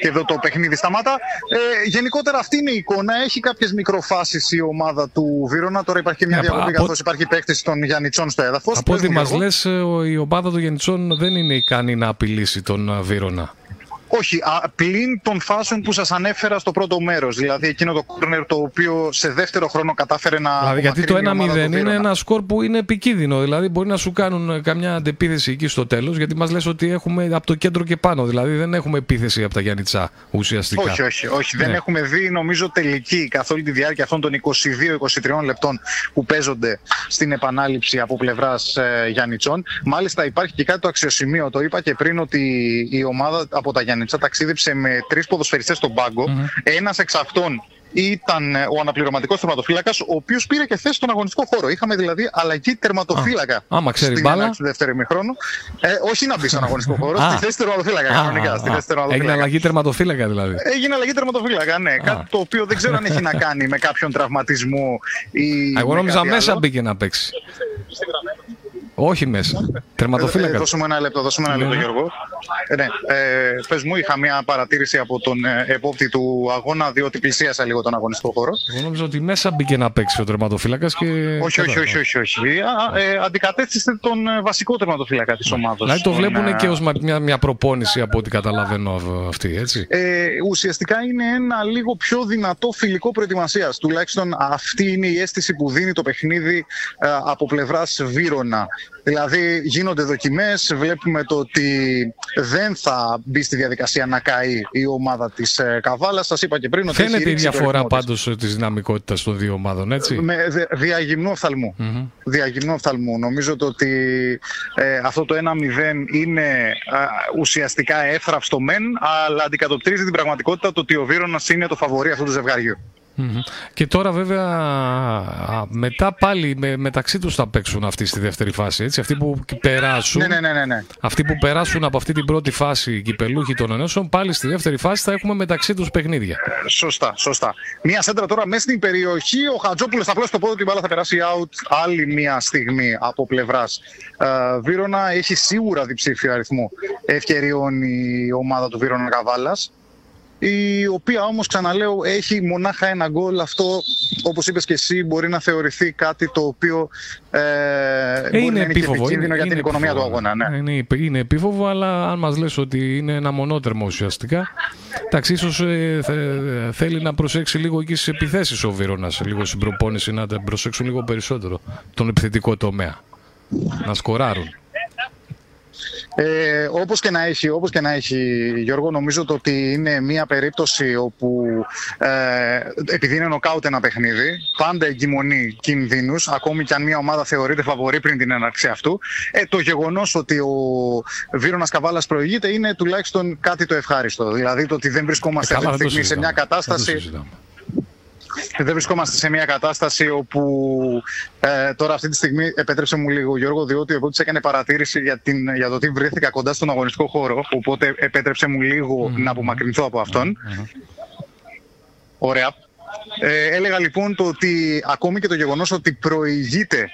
Και εδώ το παιχνίδι σταμάτα. Γενικότερα αυτή είναι η εικόνα. Έχει κάποιες μικροφάσεις η ομάδα του Βύρωνα. Τώρα υπάρχει και μια διακοπή, καθώς υπάρχει παίκτηση των Γιαννιτσών στο έδαφος. Από ό,τι μας λες, η ομάδα των Γιαννιτσών δεν είναι ικανή να απειλήσει τον Βύρωνα. Όχι, πλην των φάσεων που σας ανέφερα στο πρώτο μέρος. Δηλαδή εκείνο το κόρνερ το οποίο σε δεύτερο χρόνο κατάφερε να. Δηλαδή, γιατί το 1-0 είναι ένα σκορ που είναι επικίνδυνο. Δηλαδή μπορεί να σου κάνουν καμιά αντεπίθεση εκεί στο τέλος. Γιατί μας λες ότι έχουμε από το κέντρο και πάνω. Δηλαδή δεν έχουμε επίθεση από τα Γιάννητσά ουσιαστικά. Όχι. Ναι. Δεν έχουμε δει νομίζω τελική καθ' όλη τη διάρκεια αυτών των 22-23 λεπτών που παίζονται στην επανάληψη από πλευράς Γιάννητσών. Μάλιστα υπάρχει και κάτι το αξιοσημείο. Το είπα και πριν ότι η ομάδα από τα Γιάννητσα ταξίδεψε με 3 ποδοσφαιριστές στον πάγκο. Ένας εξ αυτών ήταν ο αναπληρωματικός τερματοφύλακας, ο οποίος πήρε και θέση στον αγωνιστικό χώρο. Είχαμε δηλαδή αλλαγή τερματοφύλακα στην αλλαγή του δεύτερου ημιχρόνου. Όχι να μπει στον αγωνιστικό χώρο, στη θέση τερματοφύλακα κανονικά. Έγινε αλλαγή τερματοφύλακα δηλαδή. Έγινε αλλαγή τερματοφύλακα, ναι. Κάτι το οποίο δεν ξέρω αν έχει να κάνει με κάποιον τραυματισμό ή. Εγώ νόμιζα μέσα μπήκε να παίξει. Όχι μέσα. Τερματοφύλακα. Δώσουμε ένα λεπτό, Γιώργο. Ναι, πες μου, είχα μια παρατήρηση από τον επόπτη του αγώνα, διότι πλησίασα λίγο τον αγωνιστικό χώρο. Εγώ νόμιζα ότι μέσα μπήκε να παίξει ο τερματοφύλακας και. Όχι. Αντικατέστησε τον βασικό τερματοφύλακα της ομάδας. Δηλαδή το βλέπουν και ως μια προπόνηση από ό,τι καταλαβαίνω αυτή, έτσι. Ουσιαστικά είναι ένα λίγο πιο δυνατό φιλικό προετοιμασίας. Τουλάχιστον αυτή είναι η αίσθηση που δίνει το παιχνίδι από πλευράς Βύρωνα. Δηλαδή γίνονται δοκιμές, βλέπουμε το ότι δεν θα μπει στη διαδικασία να καεί η ομάδα της Καβάλας. Σας είπα και πριν ότι φαίνεται η διαφορά πάντως της δυναμικότητας των δύο ομάδων, έτσι. Με διαγυμνού οφθαλμού. Νομίζω ότι αυτό το 1-0 είναι ουσιαστικά εύθραυστο μεν, αλλά αντικατοπτρίζει την πραγματικότητα το ότι ο Βύρωνας είναι το φαβορί αυτού του ζευγαριού. Και τώρα βέβαια μετά πάλι μεταξύ τους θα παίξουν αυτοί στη δεύτερη φάση, έτσι. Αυτοί που περάσουν, αυτοί που περάσουν από αυτή την πρώτη φάση οι κυπελούχοι των ενώσεων, πάλι στη δεύτερη φάση θα έχουμε μεταξύ τους παιχνίδια. Σωστά. Μία σέντρα τώρα μέσα στην περιοχή. Ο Χατζόπουλος θα πλώσει το πόδι, την μπάλα θα περάσει out. Άλλη μία στιγμή από πλευράς Βύρωνα. Έχει σίγουρα διψήφιο αριθμό ευκαιριών η ομάδα του Βύρωνα Καβάλας, η οποία όμως ξαναλέω έχει μονάχα ένα γκολ. Αυτό, όπως είπες και εσύ, μπορεί να θεωρηθεί κάτι το οποίο μπορεί είναι επικίνδυνο για την οικονομία του αγώνα. Ναι. Είναι επίφοβο, αλλά αν μας λες ότι είναι ένα μονότερμο ουσιαστικά, εντάξει, ίσως θέλει να προσέξει λίγο εκεί στις επιθέσεις ο Βύρωνας, λίγο στην προπόνηση να προσέξουν λίγο περισσότερο τον επιθετικό τομέα, να σκοράρουν. Όπως και να έχει, Γιώργο, νομίζω το ότι είναι μια περίπτωση όπου επειδή είναι νοκάουτ ένα παιχνίδι, πάντα εγκυμονεί κινδύνους, ακόμη και αν μια ομάδα θεωρείται φαβορή πριν την έναρξη αυτού. Το γεγονός ότι ο Βύρωνας Καβάλας προηγείται είναι τουλάχιστον κάτι το ευχάριστο. Δηλαδή το ότι δεν βρισκόμαστε αυτή τη στιγμή σε μια κατάσταση. Δεν βρισκόμαστε σε μια κατάσταση όπου τώρα αυτή τη στιγμή, επέτρεψε μου λίγο Γιώργο, διότι ο επόπτης έκανε παρατήρηση για το ότι βρέθηκα κοντά στον αγωνιστικό χώρο, οπότε επέτρεψε μου λίγο να απομακρυνθώ από αυτόν. Ωραία. Έλεγα λοιπόν το ότι ακόμη και το γεγονός ότι προηγείται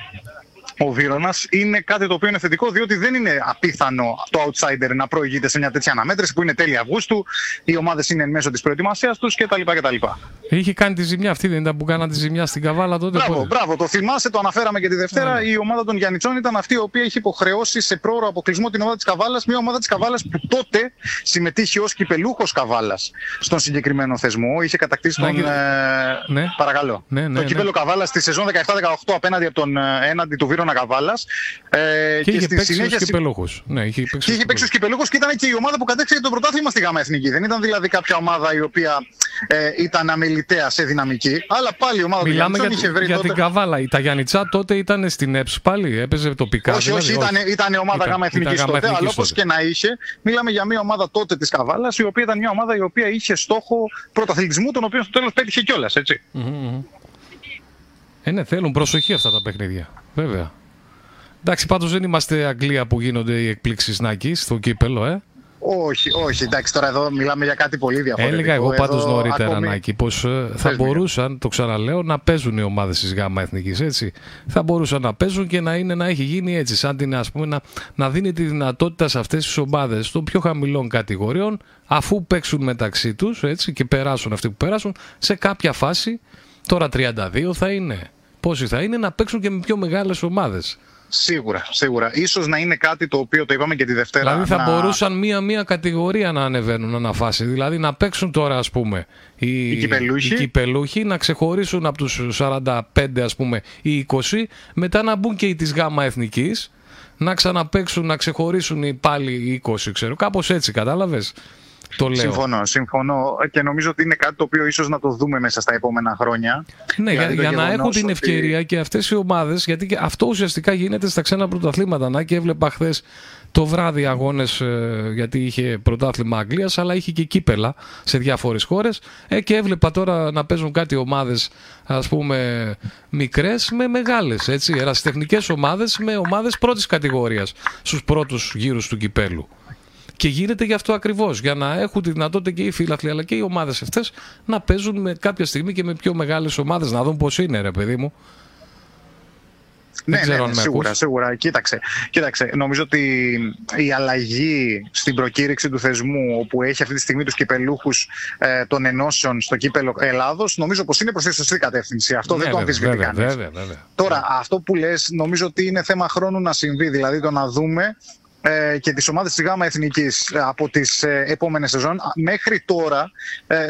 ο Βύρωνας είναι κάτι το οποίο είναι θετικό, διότι δεν είναι απίθανο το outsider να προηγείται σε μια τέτοια αναμέτρηση που είναι τέλη Αυγούστου. Οι ομάδες είναι εν μέσω της προετοιμασίας τους κτλ. Είχε κάνει τη ζημιά αυτή, δεν ήταν που κάναν τη ζημιά στην Καβάλα τότε? Μπράβο, το θυμάσαι, το αναφέραμε και τη Δευτέρα. Η ομάδα των Γιάννητσών ήταν αυτή η οποία είχε υποχρεώσει σε πρόωρο αποκλεισμό την ομάδα της Καβάλας. Μια ομάδα της Καβάλας που τότε συμμετείχε ως κυπελούχος Καβάλας στον συγκεκριμένο θεσμό. Είχε κατακτήσει τον. Παρακαλώ. Το κύπελο Καβάλας τη σεζόν 17-18 απέναντι από τον έναντι του Βύρωνα Καβάλας. Και είχε παίξει ως κυπελούχος. Και ήταν και η ομάδα που κατέκτησε το πρωτάθλημα στη ΓΑΜΑ Εθνική. Δεν ήταν δηλαδή κάποια ομάδα η οποία ήταν αμεληταία σε δυναμική, αλλά πάλι η ομάδα του Γιάννητσών είχε βρει. Για τότε... την Καβάλα. Η Γιάννητσά τότε ήταν στην ΕΠΣ πάλι, έπαιζε τοπικά. Ήταν ομάδα ΓΑΜΑ Εθνικής τότε, αλλά όπως και να είχε, μιλάμε για μια ομάδα τότε της Καβάλας, η οποία ήταν μια ομάδα η οποία είχε στόχο πρωταθλητισμού, τον οποίο στο τέλος πέτυχε κιόλας, έτσι. Ναι, θέλουν προσοχή αυτά τα παιχνίδια. Βέβαια. Εντάξει, πάντως δεν είμαστε Αγγλία που γίνονται οι εκπλήξεις Νάκης στο κύπελο, Όχι, εντάξει, τώρα εδώ μιλάμε για κάτι πολύ διαφορετικό. Έλεγα εγώ πάντως νωρίτερα, ακόμη... Νάκη, πως θα μπορούσαν, το ξαναλέω, να παίζουν οι ομάδες της ΓΑΜΑ Εθνικής, έτσι. Θα μπορούσαν να παίζουν και να έχει γίνει έτσι, σαν την, ας πούμε, να δίνει τη δυνατότητα σε αυτές τις ομάδες των πιο χαμηλών κατηγοριών, αφού παίξουν μεταξύ τους, έτσι, και περάσουν αυτοί που περάσουν, σε κάποια φάση, τώρα 32 θα είναι. πόσοι θα είναι, να παίξουν και με πιο μεγάλες ομάδες. Σίγουρα, σίγουρα. Ίσως να είναι κάτι το οποίο το είπαμε και τη Δευτέρα. Δηλαδή θα μπορούσαν μία-μία κατηγορία να ανεβαίνουν αναφάση. Δηλαδή να παίξουν τώρα, ας πούμε, οι κυπελούχοι, να ξεχωρίσουν από τους 45, ας πούμε, ή 20, μετά να μπουν και οι της ΓΑΜΑ Εθνικής, να ξαναπαίξουν, να ξεχωρίσουν οι πάλι οι 20, ξέρω. Κάπως έτσι, κατάλαβες. Συμφωνώ, συμφωνώ και νομίζω ότι είναι κάτι το οποίο ίσως να το δούμε μέσα στα επόμενα χρόνια. Ναι, δηλαδή για να έχουν την ευκαιρία ότι... και αυτές οι ομάδες, γιατί και αυτό ουσιαστικά γίνεται στα ξένα πρωταθλήματα. Να και έβλεπα χθες το βράδυ αγώνες, γιατί είχε πρωτάθλημα Αγγλίας, αλλά είχε και κύπελα σε διάφορες χώρες. Και έβλεπα τώρα να παίζουν κάτι ομάδες, ας πούμε, μικρές με μεγάλες, έτσι, ερασιτεχνικές ομάδες με ομάδες πρώτης κατηγορίας στους πρώτους γύρους του κυπέλου. Και γίνεται γι' αυτό ακριβώς, για να έχουν τη δυνατότητα και οι φίλαθλοι αλλά και οι ομάδες αυτές να παίζουν με κάποια στιγμή και με πιο μεγάλες ομάδες. Να δουν πώς είναι, ρε παιδί μου. Ναι, ναι, ναι, σίγουρα, σίγουρα. Κοίταξε, νομίζω ότι η αλλαγή στην προκήρυξη του θεσμού, όπου έχει αυτή τη στιγμή τους κυπελούχους των ενώσεων στο κύπελο Ελλάδος, νομίζω πως είναι προς τη σωστή κατεύθυνση. Αυτό ναι, δεν το αμφισβητεί κανείς. Τώρα, αυτό που λες, νομίζω ότι είναι θέμα χρόνου να συμβεί, δηλαδή το να δούμε και τις ομάδες της ΓΑΜΑ Εθνικής από τις επόμενες σεζόν. Μέχρι τώρα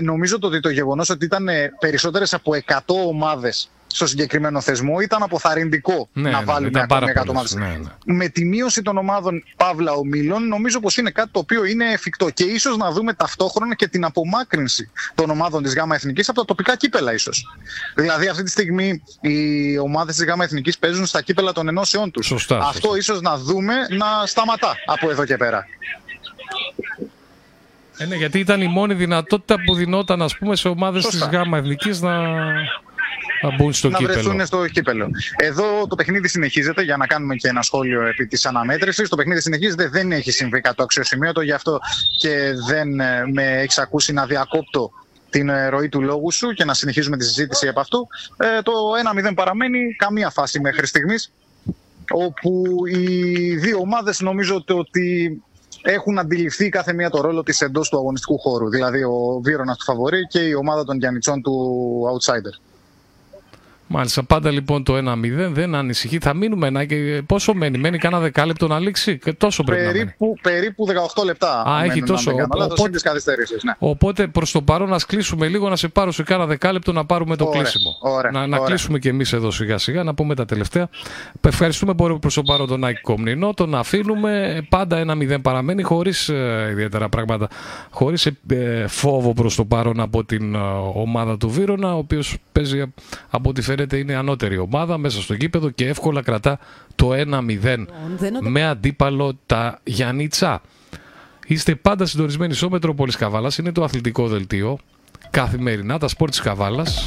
νομίζω ότι το γεγονός ότι ήταν περισσότερες από 100 ομάδες στο συγκεκριμένο θεσμό ήταν αποθαρρυντικό, ναι, να βάλουν ακόμη 100 ομάδες. Ναι, ναι. Με τη μείωση των ομάδων παύλα ομίλων, νομίζω πως είναι κάτι το οποίο είναι εφικτό και ίσως να δούμε ταυτόχρονα και την απομάκρυνση των ομάδων της ΓΑΜΑ Εθνικής από τα τοπικά κύπελα, ίσως. Δηλαδή, αυτή τη στιγμή οι ομάδες της ΓΑΜΑ Εθνικής παίζουν στα κύπελα των ενώσεών τους. Αυτό ίσως να δούμε να σταματά από εδώ και πέρα. Ναι, γιατί ήταν η μόνη δυνατότητα που δινόταν, ας πούμε, σε ομάδες της ΓΑΜΑ Εθνικής να βρεθούν στο κύπελο. Εδώ το παιχνίδι συνεχίζεται, για να κάνουμε και ένα σχόλιο επί της αναμέτρησης. Το παιχνίδι συνεχίζεται, δεν έχει συμβεί κάτι αξιοσημείωτο, γι' αυτό και δεν με έχεις ακούσει να διακόπτω την ροή του λόγου σου και να συνεχίζουμε τη συζήτηση από αυτού. Το 1-0 παραμένει, καμία φάση μέχρι στιγμής, όπου οι δύο ομάδες νομίζω ότι έχουν αντιληφθεί κάθε μία το ρόλο της εντός του αγωνιστικού χώρου. Δηλαδή ο Βύρονας του φαβορί και η ομάδα των Γιαννιτσών του outsider. Μάλιστα, πάντα λοιπόν το 1-0 δεν ανησυχεί. Θα μείνουμε ένα και πόσο μένει, μένει κανένα δεκάλεπτο να λήξει, και τόσο πρέπει να μένει. Περίπου 18 λεπτά. Α, έχει τόσο. Οπότε, ναι. Οπότε προς το παρόν ας κλείσουμε λίγο, να σε πάρω σε κάνα δεκάλεπτο να πάρουμε το κλείσιμο. Να κλείσουμε και εμείς εδώ σιγά σιγά, να πούμε τα τελευταία. Ευχαριστούμε πολύ προς το παρόν τον Άκη Κομνηνό, τον αφήνουμε. Πάντα 1-0 παραμένει, χωρίς ιδιαίτερα πράγματα, χωρίς φόβο προς το παρόν από την ομάδα του Βύρωνα, ο οποίος παίζει από τη είναι ανώτερη ομάδα μέσα στο γήπεδο και εύκολα κρατά το 1-0 με αντίπαλο τα Γιαννιτσά. Είστε πάντα συντονισμένοι στο Μετρόπολης Καβάλας, είναι το αθλητικό δελτίο καθημερινά, τα σπορ της Καβάλας.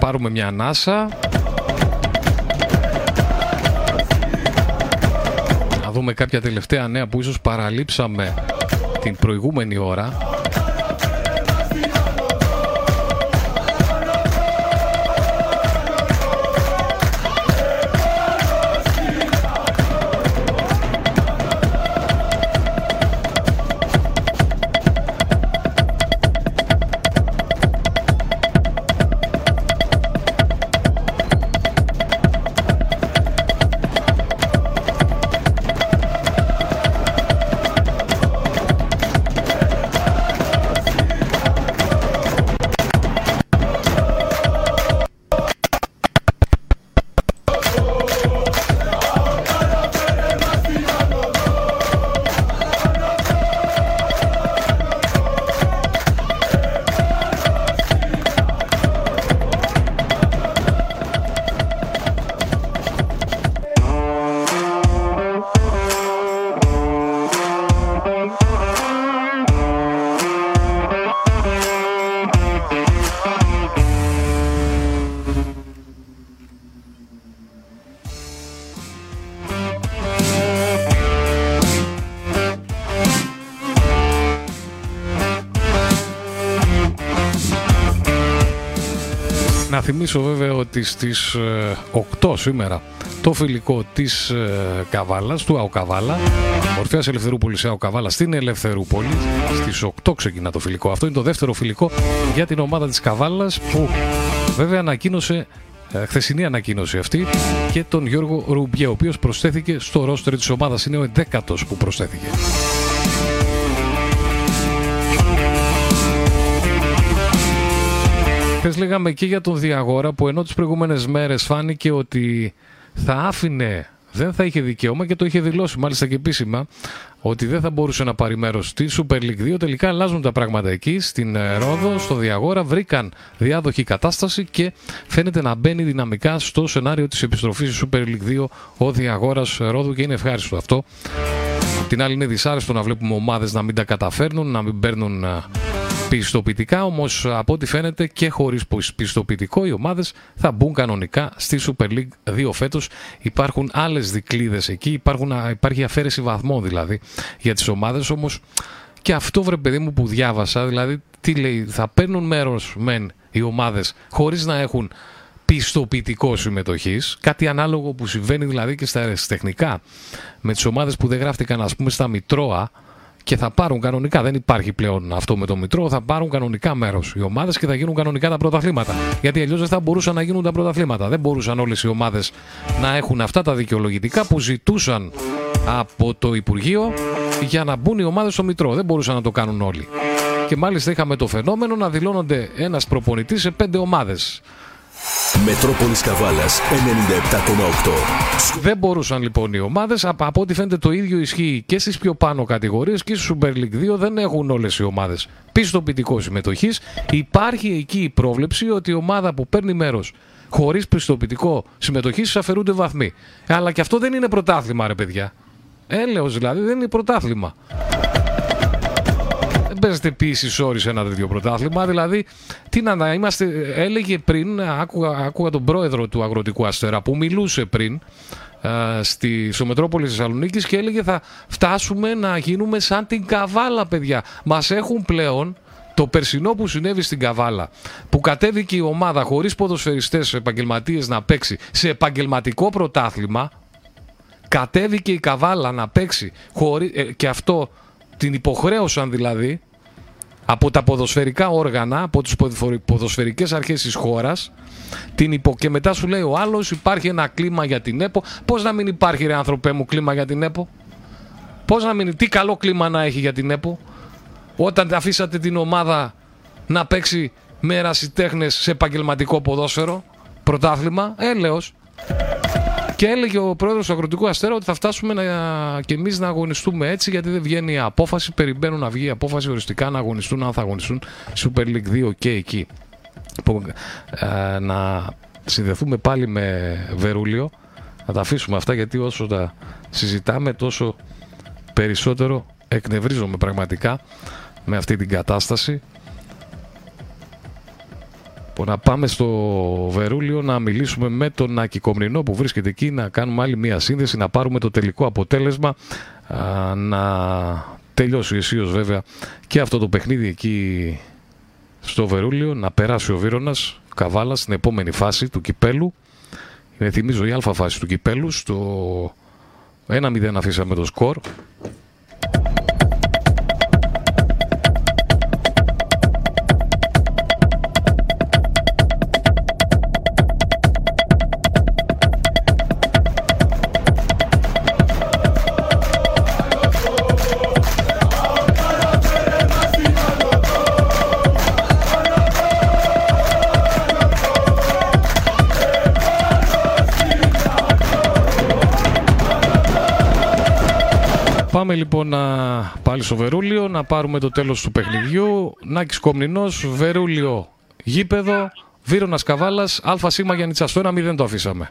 Πάρουμε μια ανάσα. Να δούμε κάποια τελευταία νέα που ίσως παραλείψαμε την προηγούμενη ώρα. Θυμίσω βέβαια ότι στις 8 σήμερα το φιλικό της Καβάλας, του ΑΟΚαβάλα, Ορφέας Ελευθερούπολη σε ΑΟΚαβάλα στην Ελευθερούπολη. Στις 8 ξεκινά το φιλικό. Αυτό είναι το δεύτερο φιλικό για την ομάδα της Καβάλας, που βέβαια ανακοίνωσε, χθεσινή ανακοίνωση αυτή, και τον Γιώργο Ρουμπιέ, ο οποίος προσθέθηκε στο ρόστερ της ομάδας. Είναι ο 11ος που προσθέθηκε. Χθες λέγαμε και για τον Διαγόρα, που ενώ τις προηγούμενες μέρες φάνηκε ότι θα άφηνε, δεν θα είχε δικαίωμα, και το είχε δηλώσει μάλιστα και επίσημα ότι δεν θα μπορούσε να πάρει μέρος στη Super League 2. Τελικά αλλάζουν τα πράγματα εκεί στην Ρόδο, στο Διαγόρα. Βρήκαν διάδοχη κατάσταση και φαίνεται να μπαίνει δυναμικά στο σενάριο της επιστροφής στη Super League 2 ο Διαγόρας Ρόδου, και είναι ευχάριστο αυτό. Απ' την άλλη είναι δυσάρεστο να βλέπουμε ομάδες να μην τα καταφέρνουν, να μην παίρνουν πιστοποιητικά, όμως από ό,τι φαίνεται και χωρίς πιστοποιητικό οι ομάδες θα μπουν κανονικά στη Super League 2 φέτος. Υπάρχουν άλλες δικλείδες εκεί, υπάρχει αφαίρεση βαθμών δηλαδή για τις ομάδες, όμως και αυτό, βρε παιδί μου, που διάβασα, δηλαδή τι λέει, θα παίρνουν μέρος μεν οι ομάδες χωρίς να έχουν πιστοποιητικό συμμετοχής, κάτι ανάλογο που συμβαίνει δηλαδή και στα αεραστεχνικά με τις ομάδες που δεν γράφτηκαν, ας πούμε, στα Μητρώα, και θα πάρουν κανονικά, δεν υπάρχει πλέον αυτό με το Μητρό, θα πάρουν κανονικά μέρος οι ομάδες και θα γίνουν κανονικά τα πρωταθλήματα. Γιατί αλλιώς δεν θα μπορούσαν να γίνουν τα πρωταθλήματα. Δεν μπορούσαν όλες οι ομάδες να έχουν αυτά τα δικαιολογητικά που ζητούσαν από το Υπουργείο για να μπουν οι ομάδες στο Μητρό. Δεν μπορούσαν να το κάνουν όλοι. Και μάλιστα είχαμε το φαινόμενο να δηλώνονται ένας προπονητής σε 5 ομάδες. Μετρόπολης Καβάλας 97,8. Δεν μπορούσαν λοιπόν οι ομάδες. Από ό,τι φαίνεται το ίδιο ισχύει και στις πιο πάνω κατηγορίες και στη Super League 2. Δεν έχουν όλες οι ομάδες πιστοποιητικό συμμετοχής. Υπάρχει εκεί η πρόβλεψη ότι η ομάδα που παίρνει μέρος χωρίς πιστοποιητικό συμμετοχής αφαιρούνται βαθμοί. Αλλά και αυτό δεν είναι πρωτάθλημα, ρε παιδιά. Έλεος δηλαδή, δεν είναι πρωτάθλημα. Παίζετε ποιήσεις όρις ένα τέτοιο πρωτάθλημα. Δηλαδή, τι να είμαστε, έλεγε πριν, άκουγα τον πρόεδρο του Αγροτικού Αστέρα που μιλούσε πριν στο Μετρόπολη Θεσσαλονίκης και έλεγε θα φτάσουμε να γίνουμε σαν την Καβάλα, παιδιά. Μας έχουν πλέον το περσινό που συνέβη στην Καβάλα, που κατέβηκε η ομάδα χωρίς ποδοσφαιριστές επαγγελματίες να παίξει σε επαγγελματικό πρωτάθλημα. Κατέβηκε η Καβάλα να παίξει και αυτό την υποχρέωσαν δηλαδή από τα ποδοσφαιρικά όργανα, από τις ποδοσφαιρικές αρχές της χώρας, και μετά σου λέει ο άλλος υπάρχει ένα κλίμα για την ΕΠΟ. Πώς να μην υπάρχει, ρε άνθρωπέ μου, κλίμα για την ΕΠΟ? Πώς να μην, τι καλό κλίμα να έχει για την ΕΠΟ, όταν αφήσατε την ομάδα να παίξει με ερασιτέχνες σε επαγγελματικό ποδόσφαιρο, πρωτάθλημα, έλεος. Και έλεγε ο πρόεδρος του Αγροτικού Αστέρα ότι θα φτάσουμε και εμείς να αγωνιστούμε έτσι, γιατί δεν βγαίνει η απόφαση. Περιμένουν να βγει η απόφαση οριστικά, να αγωνιστούν, αν θα αγωνιστούν Super League 2 και εκεί. Να συνδεθούμε πάλι με Βερούλιο, να τα αφήσουμε αυτά, γιατί όσο τα συζητάμε τόσο περισσότερο εκνευρίζομαι πραγματικά με αυτή την κατάσταση. Να πάμε στο Βερούλιο να μιλήσουμε με τον Άκη Κομνηνό που βρίσκεται εκεί, να κάνουμε άλλη μία σύνδεση, να πάρουμε το τελικό αποτέλεσμα, να τελειώσει αισίως βέβαια και αυτό το παιχνίδι εκεί στο Βερούλιο, να περάσει ο Βύρονας Καβάλα στην επόμενη φάση του κυπέλου. Είναι, θυμίζω, η αλφα φάση του κυπέλου. Στο 1-0 αφήσαμε το σκορ. Πάμε λοιπόν πάλι στο Βερούλιο, να πάρουμε το τέλος του παιχνιδιού. Νάκης Κομνηνός, Βερούλιο γήπεδο, Βύρονας Καβάλας, ΑΣ Γιαννιτσάς, το 1-0 το αφήσαμε.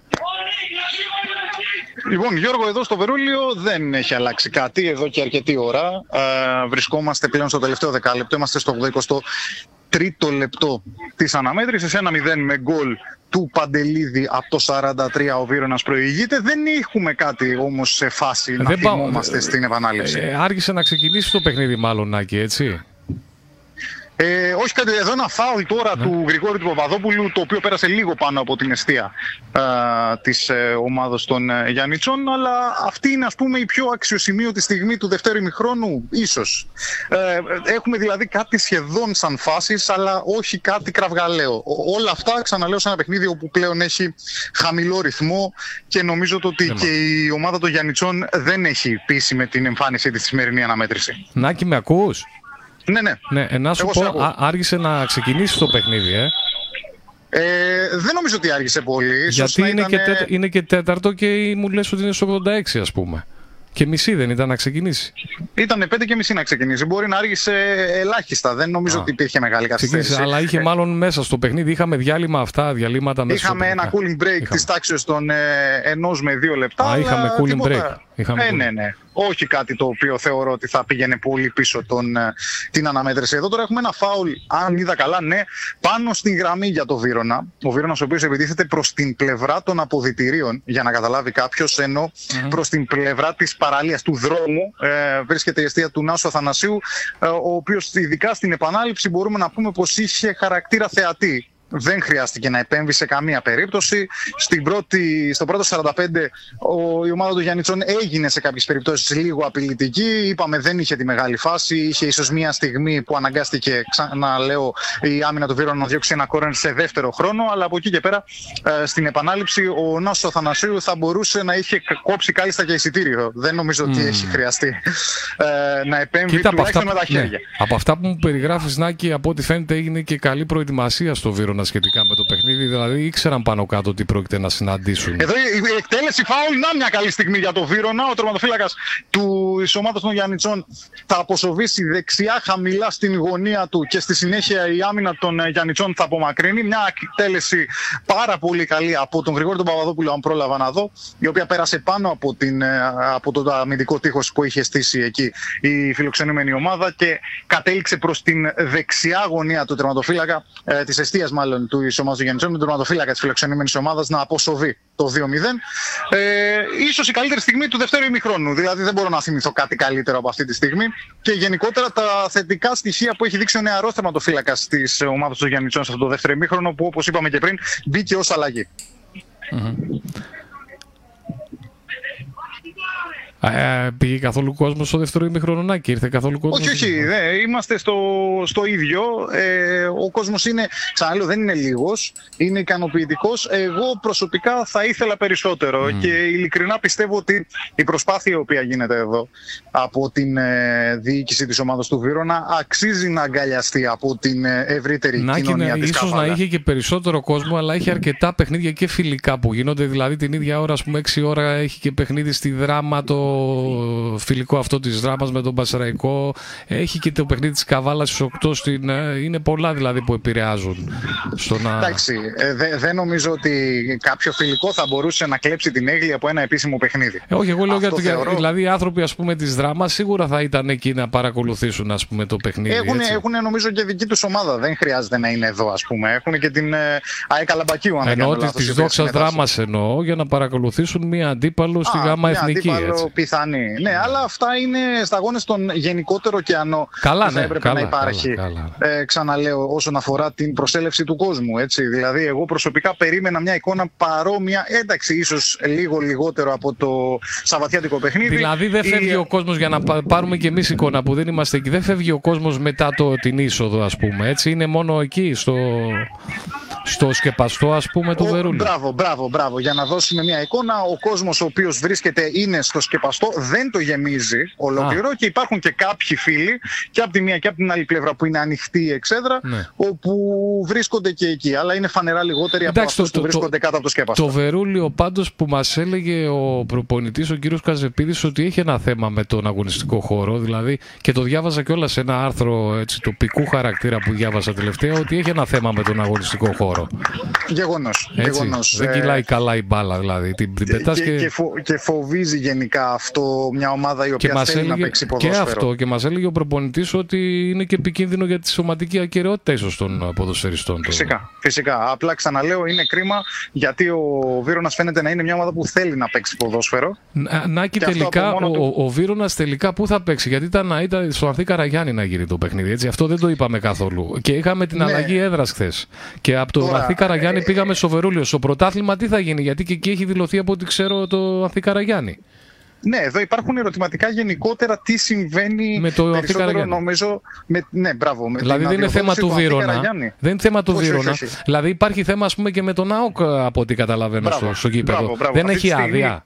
Λοιπόν, Γιώργο, εδώ στο Βερούλιο δεν έχει αλλάξει κάτι εδώ και αρκετή ώρα. Βρισκόμαστε πλέον στο τελευταίο δεκάλεπτο, είμαστε στο 83ο λεπτό της αναμέτρησης, 1-0 με γκολ του Παντελίδη από το 43, ο Βύρονας προηγείται. Δεν έχουμε κάτι όμως σε φάση να θυμόμαστε στην επανάληψη. Άργησε να ξεκινήσει το παιχνίδι μάλλον, Νάκη, έτσι. Όχι, κάτι εδώ ένα φάουλ τώρα του Γρηγόρη του Παπαδόπουλου, το οποίο πέρασε λίγο πάνω από την αιστεία της ομάδας των Γιαννιτσών, αλλά αυτή είναι, ας πούμε, η πιο αξιοσημείωτη στιγμή του δευτέρου ημιχρόνου, ίσως. Έχουμε δηλαδή κάτι σχεδόν σαν φάσεις, αλλά όχι κάτι κραυγαλαίο. Όλα αυτά, ξαναλέω, σε ένα παιχνίδι όπου πλέον έχει χαμηλό ρυθμό και νομίζω ότι και η ομάδα των Γιαννιτσών δεν έχει πείσει με την εμφάνιση της σημερινή αναμέτρηση. Νάκη, με ακούς? Ναι. Να σου πω, άργησε να ξεκινήσει το παιχνίδι, δεν νομίζω ότι άργησε πολύ. Γιατί είναι, ήταν... είναι και τέταρτο και μου λες ότι είναι στο 86, ας πούμε. Και μισή δεν ήταν να ξεκινήσει? Ήτανε 5:30 να ξεκινήσει. Μπορεί να άργησε ελάχιστα. Δεν νομίζω ότι υπήρχε μεγάλη καθυστέρηση. Αλλά είχε μάλλον μέσα στο παιχνίδι. Είχαμε διάλειμμα αυτά, διαλύματα μέσα. Είχαμε ένα cooling break της τάξης των 1 με 2 λεπτά. Είχαμε cooling break. Ναι. Όχι κάτι το οποίο θεωρώ ότι θα πήγαινε πολύ πίσω την αναμέτρηση. Εδώ τώρα έχουμε ένα φάουλ, αν είδα καλά, πάνω στην γραμμή για το Βύρωνα. Ο Βύρωνας ο οποίος επιτίθεται προς την πλευρά των αποδυτηρίων, για να καταλάβει κάποιος, ενώ προς την πλευρά της παραλίας, του δρόμου, βρίσκεται η αιστεία του Νάσου Αθανασίου, ο οποίος ειδικά στην επανάληψη μπορούμε να πούμε πως είχε χαρακτήρα θεατή. Δεν χρειάστηκε να επέμβει σε καμία περίπτωση. Στο πρώτο 45 η ομάδα των Γιαννιτσών έγινε σε κάποιες περιπτώσεις λίγο απειλητική. Είπαμε, δεν είχε τη μεγάλη φάση. Είχε ίσως μια στιγμή που αναγκάστηκε, ξαναλέω, η άμυνα του Βύρωνα να διώξει ένα κόρνερ σε δεύτερο χρόνο. Αλλά από εκεί και πέρα, στην επανάληψη, ο Νάσος Αθανασίου θα μπορούσε να είχε κόψει κάλλιστα και εισιτήριο. Δεν νομίζω ότι έχει χρειαστεί να επέμβει. Κοίτα, τουλάχιστον με τα χέρια. Από αυτά που μου περιγράφεις, Νάκη, από ό,τι φαίνεται έγινε και καλή προετοιμασία στο Βύρωνα σχετικά με το παιχνίδι, δηλαδή ήξεραν πάνω κάτω τι πρόκειται να συναντήσουν. Εδώ η εκτέλεση φάουλ, να μια καλή στιγμή για το Βύρωνα. Ο τερματοφύλακας της ομάδας των Γιαννιτσών θα αποσοβήσει δεξιά χαμηλά στην γωνία του και στη συνέχεια η άμυνα των Γιαννιτσών θα απομακρύνει. Μια εκτέλεση πάρα πολύ καλή από τον Γρηγόρη τον Παπαδόπουλο, αν πρόλαβα να δω, η οποία πέρασε πάνω από το αμυντικό τείχος που είχε στήσει εκεί η φιλοξενούμενη ομάδα και κατέληξε προς την δεξιά γωνία του τερματοφύλακα της αιστείας μάλλον του ομάδα του Γιαννιτσών, με τον τερματοφύλακα της φιλοξενούμενης ομάδας να αποσοβεί το 2-0. Ίσως η καλύτερη στιγμή του δεύτερου ημιχρόνου. Δηλαδή δεν μπορώ να θυμηθώ κάτι καλύτερο από αυτή τη στιγμή. Και γενικότερα τα θετικά στοιχεία που έχει δείξει ο νεαρός τερματοφύλακας της ομάδας του Γιαννιτσών σε αυτό το δεύτερο ημιχρόνο, που όπως είπαμε και πριν, μπήκε ως αλλαγή. Πήγε καθόλου κόσμο στο δεύτερο ημιχρόνο, Νάκη? Ήρθε καθόλου κόσμο? Όχι, είμαστε στο ίδιο. Ο κόσμος είναι, ξαναλέω, δεν είναι λίγος, είναι ικανοποιητικός. Εγώ προσωπικά θα ήθελα περισσότερο και ειλικρινά πιστεύω ότι η προσπάθεια η οποία γίνεται εδώ από την διοίκηση της ομάδας του Βύρωνα αξίζει να αγκαλιαστεί από την ευρύτερη κοινωνία της Καβάλα. Ίσως να είχε και περισσότερο κόσμο, αλλά έχει αρκετά παιχνίδια και φιλικά που γίνονται. Δηλαδή την ίδια ώρα, ας πούμε, 6 ώρα έχει και παιχνίδι στη Δράμα, το φιλικό αυτό της Δράμας με τον Πασαραϊκό. Έχει και το παιχνίδι της Καβάλας στις 8 είναι πολλά δηλαδή που επηρεάζουν στο να... Εντάξει, δεν νομίζω ότι κάποιο φιλικό θα μπορούσε να κλέψει την έγκλη από ένα επίσημο παιχνίδι. Όχι, εγώ λέω δηλαδή οι άνθρωποι, ας πούμε, της Δράμας σίγουρα θα ήταν εκεί να παρακολουθήσουν, ας πούμε, το παιχνίδι. Έχουν νομίζω και δική τους ομάδα, δεν χρειάζεται να είναι εδώ, ας πούμε. Έχουν και την ΑΕΚ Αλαμπακίου, εννοώ της Δόξας Δράμας, εννοώ, για να παρακολουθήσουν μία αντίπαλο στη ΓΑΜΑ Εθνική. Πιθανή. Ναι, αλλά αυτά είναι σταγόνες στον γενικότερο ωκεανό που θα έπρεπε να υπάρχει. Ξαναλέω, όσον αφορά την προσέλευση του κόσμου. Έτσι. Δηλαδή, εγώ προσωπικά περίμενα μια εικόνα παρόμοια, ένταξη ίσως λίγο λιγότερο από το σαββατιάτικο παιχνίδι. Δηλαδή, δεν φεύγει ο κόσμος, για να πάρουμε και εμείς εικόνα που δεν είμαστε εκεί, δεν φεύγει ο κόσμος μετά την είσοδο, ας πούμε. Έτσι. Είναι μόνο εκεί, στο σκεπαστό, ας πούμε, του Βερούλη. Μπράβο. Για να δώσουμε μια εικόνα, ο κόσμος ο οποίος βρίσκεται είναι στο σκεπαστό, δεν το γεμίζει ολόκληρο και υπάρχουν και κάποιοι φίλοι και από τη μία και από την άλλη πλευρά που είναι ανοιχτή η εξέδρα, όπου βρίσκονται και εκεί, αλλά είναι φανερά λιγότεροι από αυτούς που βρίσκονται κάτω από το σκεπαστό. Το Βερούλιο πάντως, που μας έλεγε ο προπονητής, ο κύριος Καζεπίδης, ότι έχει ένα θέμα με τον αγωνιστικό χώρο, δηλαδή, και το διάβαζα κιόλας σε ένα άρθρο τοπικού χαρακτήρα που διάβασα τελευταία, ότι έχει ένα θέμα με τον αγωνιστικό χώρο. σίγουρο. Γεγονός. Δεν κυλάει καλά η μπάλα, δηλαδή. Την πετάς και φοβίζει γενικά αυτό μια ομάδα η οποία θέλει να παίξει ποδόσφαιρο. Και αυτό, και μας έλεγε ο προπονητής ότι είναι και επικίνδυνο για τη σωματική ακεραιότητα ίσως των ποδοσφαιριστών. Φυσικά, φυσικά. Απλά ξαναλέω, είναι κρίμα γιατί ο Βίρονας φαίνεται να είναι μια ομάδα που θέλει να παίξει ποδόσφαιρο. Να και τελικά ο Βίρονας τελικά πού θα παίξει, γιατί ήταν στον Ανθή Καραγιάννη να γυρίσει το παιχνίδι. Έτσι. Αυτό δεν το είπαμε καθόλου. Και είχαμε την αλλαγή έδρας χθες. Και από τον Ανθή Καραγιάννη πήγαμε στο Βερούλιο. Στο πρωτάθλημα τι θα γίνει, γιατί και εκεί έχει δηλωθεί από ό,τι ξέρω το Ανθή Καραγιάννη. Ναι, εδώ υπάρχουν ερωτηματικά γενικότερα τι συμβαίνει με το περισσότερο, νομίζω. Ναι, μπράβο. Δηλαδή δεν είναι θέμα του Βίρονα. Δεν είναι θέμα του Βίρονα. Δηλαδή υπάρχει θέμα, ας πούμε, και με τον ΑΟΚ από ό,τι καταλαβαίνω στο γήπεδο. Δεν έχει άδεια.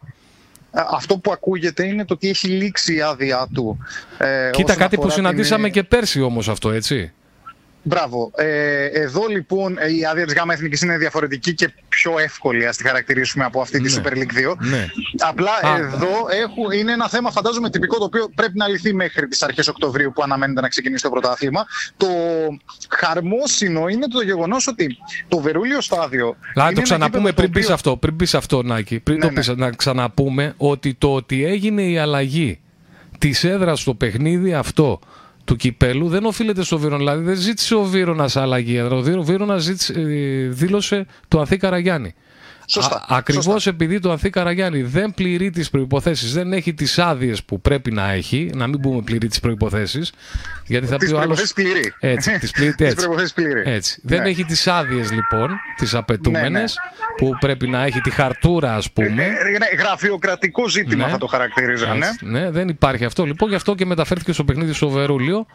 Αυτό που ακούγεται είναι το ότι έχει λήξει η άδειά του. Κοίτα, κάτι που συναντήσαμε και πέρσι όμως αυτό, έτσι. Μπράβο. Εδώ λοιπόν η άδεια της ΓΑΜΑ Εθνικής είναι διαφορετική και πιο εύκολη, ας τη χαρακτηρίσουμε, από αυτή τη Super League 2. Ναι. Απλά εδώ είναι ένα θέμα, φαντάζομαι, τυπικό, το οποίο πρέπει να λυθεί μέχρι τις αρχές Οκτωβρίου που αναμένεται να ξεκινήσει το πρωτάθλημα. Το χαρμόσυνο είναι το γεγονός ότι το Βερούλιο στάδιο. Δηλαδή, το ξαναπούμε πριν πεις αυτό, Νάκη. Πριν να ξαναπούμε ότι το ότι έγινε η αλλαγή της έδρας στο παιχνίδι αυτό του κυπέλου δεν οφείλεται στο Βίρονα. Δηλαδή δεν ζήτησε ο Βίρονας αλλαγή. Ο Βίρονας δήλωσε το Ανθή Καραγιάννη. Ακριβώς επειδή το Ανθή Καραγιάννη δεν πληρεί τις προϋποθέσεις, δεν έχει τις άδειες που πρέπει να έχει, να μην πούμε πληρεί τις προϋποθέσεις, γιατί θα πει ο άλλος. Έτσι, τις προϋποθέσεις πληρεί. Έτσι. Δεν έχει τις άδειες λοιπόν, τις απαιτούμενες, που πρέπει να έχει, τη χαρτούρα, ας πούμε. Γραφειοκρατικό ζήτημα θα το χαρακτηρίζανε. Ναι, δεν υπάρχει αυτό λοιπόν, γι' αυτό και μεταφέρθηκε στο παιχνίδι στο Βερούλιο.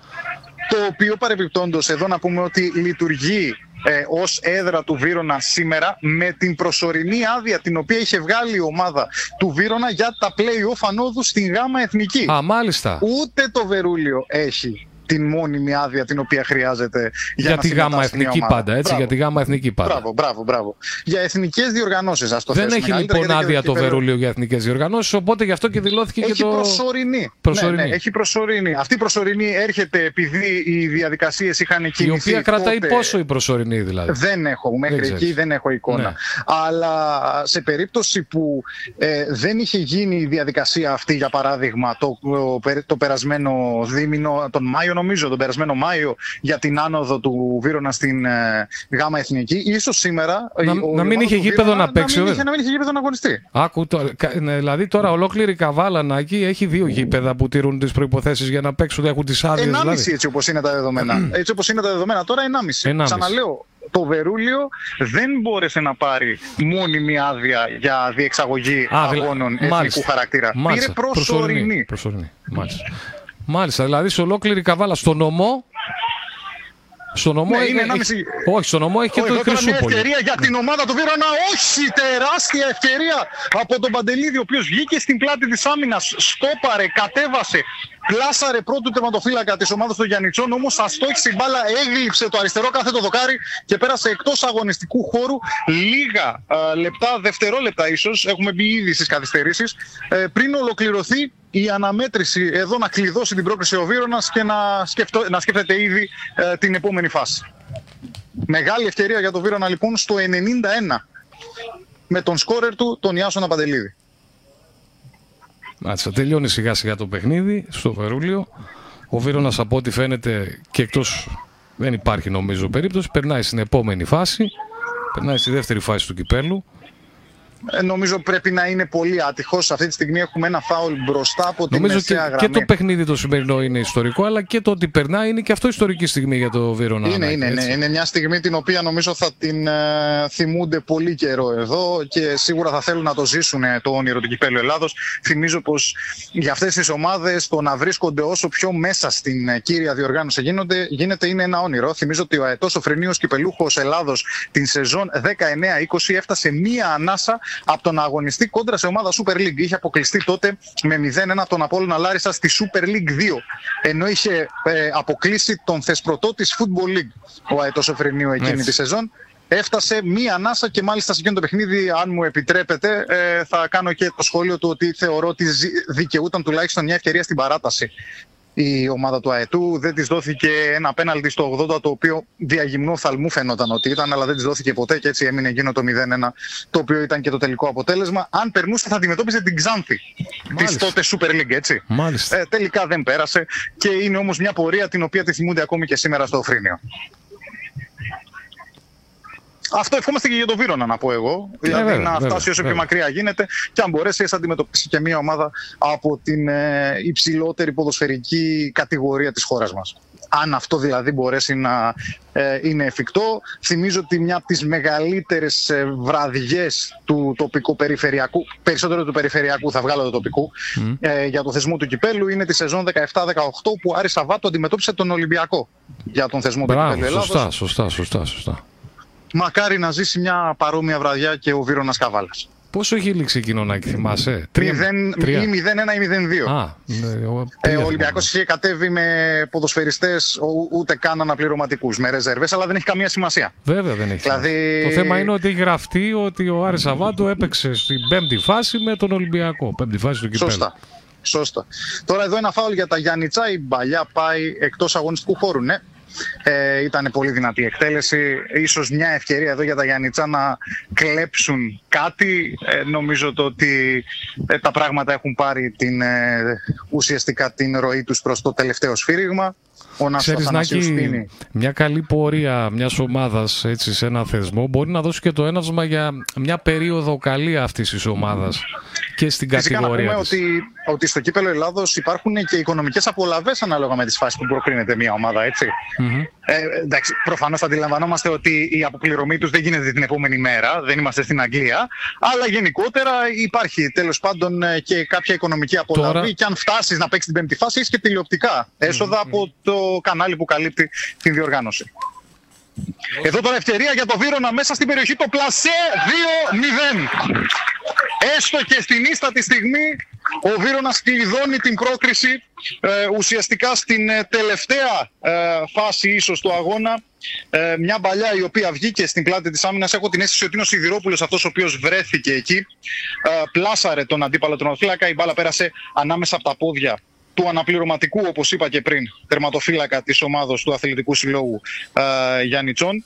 Το οποίο παρεμπιπτόντως εδώ να πούμε ότι λειτουργεί ως έδρα του Βίρονα σήμερα με την προσωρινή άδεια την οποία είχε βγάλει η ομάδα του Βίρονα για τα play-off ανόδου στην ΓΑΜΑ Εθνική. Μάλιστα. Ούτε το Βερούλιο έχει την μόνιμη άδεια την οποία χρειάζεται για τη ΓΑΜΑ Εθνική πάντα, έτσι, για τη ΓΑΜΑ Εθνική πάντα. Μπράβο. Για εθνικές διοργανώσεις, ας το θέσουμε. Δεν έχει λοιπόν άδεια το Βερούλιο για εθνικές διοργανώσεις, οπότε γι' αυτό και δηλώθηκε έχει και το. Έχει προσωρινή. Αυτή η προσωρινή έρχεται επειδή οι διαδικασίες είχαν κινηθεί. Η οποία κρατάει πόσο η προσωρινή, δηλαδή? Δεν έχω, μέχρι εκεί δεν έχω εικόνα. Αλλά σε περίπτωση που δεν είχε γίνει η διαδικασία αυτή, για παράδειγμα, το περασμένο δίμηνο, τον Μάιο, νομίζω, τον περασμένο Μάιο, για την άνοδο του Βίρονα στην ΓΑΜΑ Εθνική, ίσως σήμερα να μην είχε γήπεδο να παίξει. Να μην είχε γήπεδο να αγωνιστεί. Άκου, δηλαδή τώρα ολόκληρη καβάλα, Νάκη, έχει δύο γήπεδα που τηρούν τις προϋποθέσεις για να παίξουν, έχουν τις άδειες. 1,5 δηλαδή, έτσι όπως είναι τα δεδομένα. Έτσι όπως είναι τα δεδομένα τώρα, 1,5. Ξαναλέω, το Βερούλιο δεν μπόρεσε να πάρει μόνιμη άδεια για διεξαγωγή αγώνων εθνικού χαρακτήρα. Πήρε προσωρινή. Μάλιστα, δηλαδή σε ολόκληρη καβάλα, στο νομό. Στο νομό έχει και το Χρυσούπολη. Μια ευκαιρία για την ομάδα του Βίρονα, τεράστια ευκαιρία από τον Παντελίδη, ο οποίος βγήκε στην πλάτη της άμυνας, στόπαρε, κατέβασε, πλάσαρε πρώτου τερματοφύλακα της ομάδας του Γιαννιτσών, όμως αστόχησε η μπάλα, έγλειψε το αριστερό κάθετο δοκάρι και πέρασε εκτός αγωνιστικού χώρου λίγα λεπτά, δευτερόλεπτα ίσως, έχουμε μπει ήδη στις καθυστερήσεις, πριν ολοκληρωθεί η αναμέτρηση. Εδώ να κλειδώσει την πρόκριση ο Βίρονας και να σκέφτεται ήδη την επόμενη φάση. Μεγάλη ευκαιρία για τον Βίρονα λοιπόν στο 91, με τον σκόρερ του τον Ιάσονα Παντελίδη. Μάλιστα, τελειώνει σιγά σιγά το παιχνίδι στο Βερούλιο. Ο Βίρονας, από ό,τι φαίνεται, και εκτός δεν υπάρχει νομίζω περίπτωση, περνάει στην επόμενη φάση, περνάει στη δεύτερη φάση του κυπέλου. Νομίζω πρέπει να είναι πολύ άτυχος. Αυτή τη στιγμή έχουμε ένα φάουλ μπροστά από τη μεσαία γραμμή. Και το παιχνίδι το σημερινό είναι ιστορικό, αλλά και το ότι περνάει είναι και αυτό ιστορική στιγμή για το Βίρονα. Είναι μια στιγμή την οποία νομίζω θα την θυμούνται πολύ καιρό εδώ και σίγουρα θα θέλουν να το ζήσουν το όνειρο του κυπέλλου Ελλάδος. Θυμίζω πως για αυτές τις ομάδες το να βρίσκονται όσο πιο μέσα στην κύρια διοργάνωση γίνεται είναι ένα όνειρο. Θυμίζω ότι ο αετός ο Φρενίος κυπελούχος Ελλάδος την σεζόν 19-20 έφτασε μία ανάσα από τον αγωνιστή κόντρα σε ομάδα Super League. Είχε αποκλειστεί τότε με 0-1 τον Απόλλωνα Λάρισα στη Super League 2, ενώ είχε αποκλείσει τον Θεσπρωτό της Football League ο αετός Εφρενίου εκείνη τη σεζόν. Έφτασε μία ανάσα και μάλιστα σε εκείνο το παιχνίδι, αν μου επιτρέπετε, θα κάνω και το σχόλιο του ότι θεωρώ ότι δικαιούταν τουλάχιστον μια ευκαιρία στην παράταση η ομάδα του Αετού. Δεν της δόθηκε ένα πέναλτι στο 80, το οποίο διαγυμνού θαλμού φαινόταν ότι ήταν, αλλά δεν της δόθηκε ποτέ και έτσι έμεινε εκείνο το 0-1, το οποίο ήταν και το τελικό αποτέλεσμα. Αν περνούσε θα αντιμετώπιζε την Ξάνθη της τότε Super League, έτσι. Τελικά δεν πέρασε και είναι όμως μια πορεία την οποία τη θυμούνται ακόμη και σήμερα στο Οφρήνιο. Αυτό ευχόμαστε και για τον Βύρωνα, να πω εγώ. Δηλαδή να φτάσει όσο πιο μακριά γίνεται και αν μπορέσει να αντιμετωπίσει και μια ομάδα από την υψηλότερη ποδοσφαιρική κατηγορία της χώρας μας. Αν αυτό δηλαδή μπορέσει να είναι εφικτό. Θυμίζω ότι μια από τις μεγαλύτερες βραδιές του τοπικού περιφερειακού, περισσότερο του περιφερειακού θα βγάλω το τοπικού, για το θεσμό του κυπέλου είναι τη σεζόν 17-18 που Άρη Σαββάτου αντιμετώπισε τον Ολυμπιακό για τον θεσμό του κυπέλου Ελλάδος. Σωστά. Μακάρι να ζήσει μια παρόμοια βραδιά και ο Βίρωνας Καβάλας. Πόσο έχει λήξει εκείνο, να θυμάσαι? 3-0 ή 0-1 ή 0-2. Ο Ολυμπιακός είχε κατέβει με ποδοσφαιριστές ούτε καν αναπληρωματικούς, με ρεζέρβες, αλλά δεν έχει καμία σημασία. Βέβαια δεν έχει. Δηλαδή... Το θέμα είναι ότι έχει γραφτεί ότι ο Άρης Σαββάτου έπαιξε στην πέμπτη φάση με τον Ολυμπιακό. Πέμπτη φάση του κυπέλλου. Σωστά. Τώρα εδώ ένα φάουλ για τα Γιάννητσά. Η Μπαλιά πάει εκτός αγωνιστικού χώρου, ναι. Ήταν πολύ δυνατή η εκτέλεση. Ίσως μια ευκαιρία εδώ για τα Γιάννητσά να κλέψουν κάτι. Νομίζω το ότι τα πράγματα έχουν πάρει την, ουσιαστικά την ροή τους προς το τελευταίο σφύριγμα. Ο Νάσος Νάκη, μια καλή πορεία μιας ομάδας έτσι, σε ένα θεσμό μπορεί να δώσει και το έναυσμα για μια περίοδο καλή αυτής της ομάδας και στην κατηγορία της. Φυσικά να πούμε ότι στο κύπελλο Ελλάδος υπάρχουν και οικονομικές απολαβές ανάλογα με τις φάσεις που προκρίνεται μια ομάδα, έτσι. Εντάξει, προφανώς αντιλαμβανόμαστε ότι η αποπληρωμή τους δεν γίνεται την επόμενη μέρα, δεν είμαστε στην Αγγλία, αλλά γενικότερα υπάρχει τέλος πάντων και κάποια οικονομική απολαβή. Τώρα... και αν φτάσεις να παίξεις την πέμπτη φάση έχεις και τηλεοπτικά έσοδα από το κανάλι που καλύπτει την διοργάνωση. Εδώ τώρα ευκαιρία για το Βύρωνα μέσα στην περιοχή, το πλασέ 2-0. Έστω και στην ίστατη στιγμή ο Βύρωνας κλειδώνει την πρόκριση ουσιαστικά στην τελευταία φάση ίσως του αγώνα. Μια μπαλιά η οποία βγήκε στην πλάτη της άμυνας. Έχω την αίσθηση ότι είναι ο Σιδηρόπουλος αυτός ο οποίος βρέθηκε εκεί. Πλάσαρε τον αντίπαλο τερματοφύλακα, η μπάλα πέρασε ανάμεσα από τα πόδια του αναπληρωματικού, όπως είπα και πριν, τερματοφύλακα της ομάδος του Αθλητικού Συλλόγου Γιάννητσών,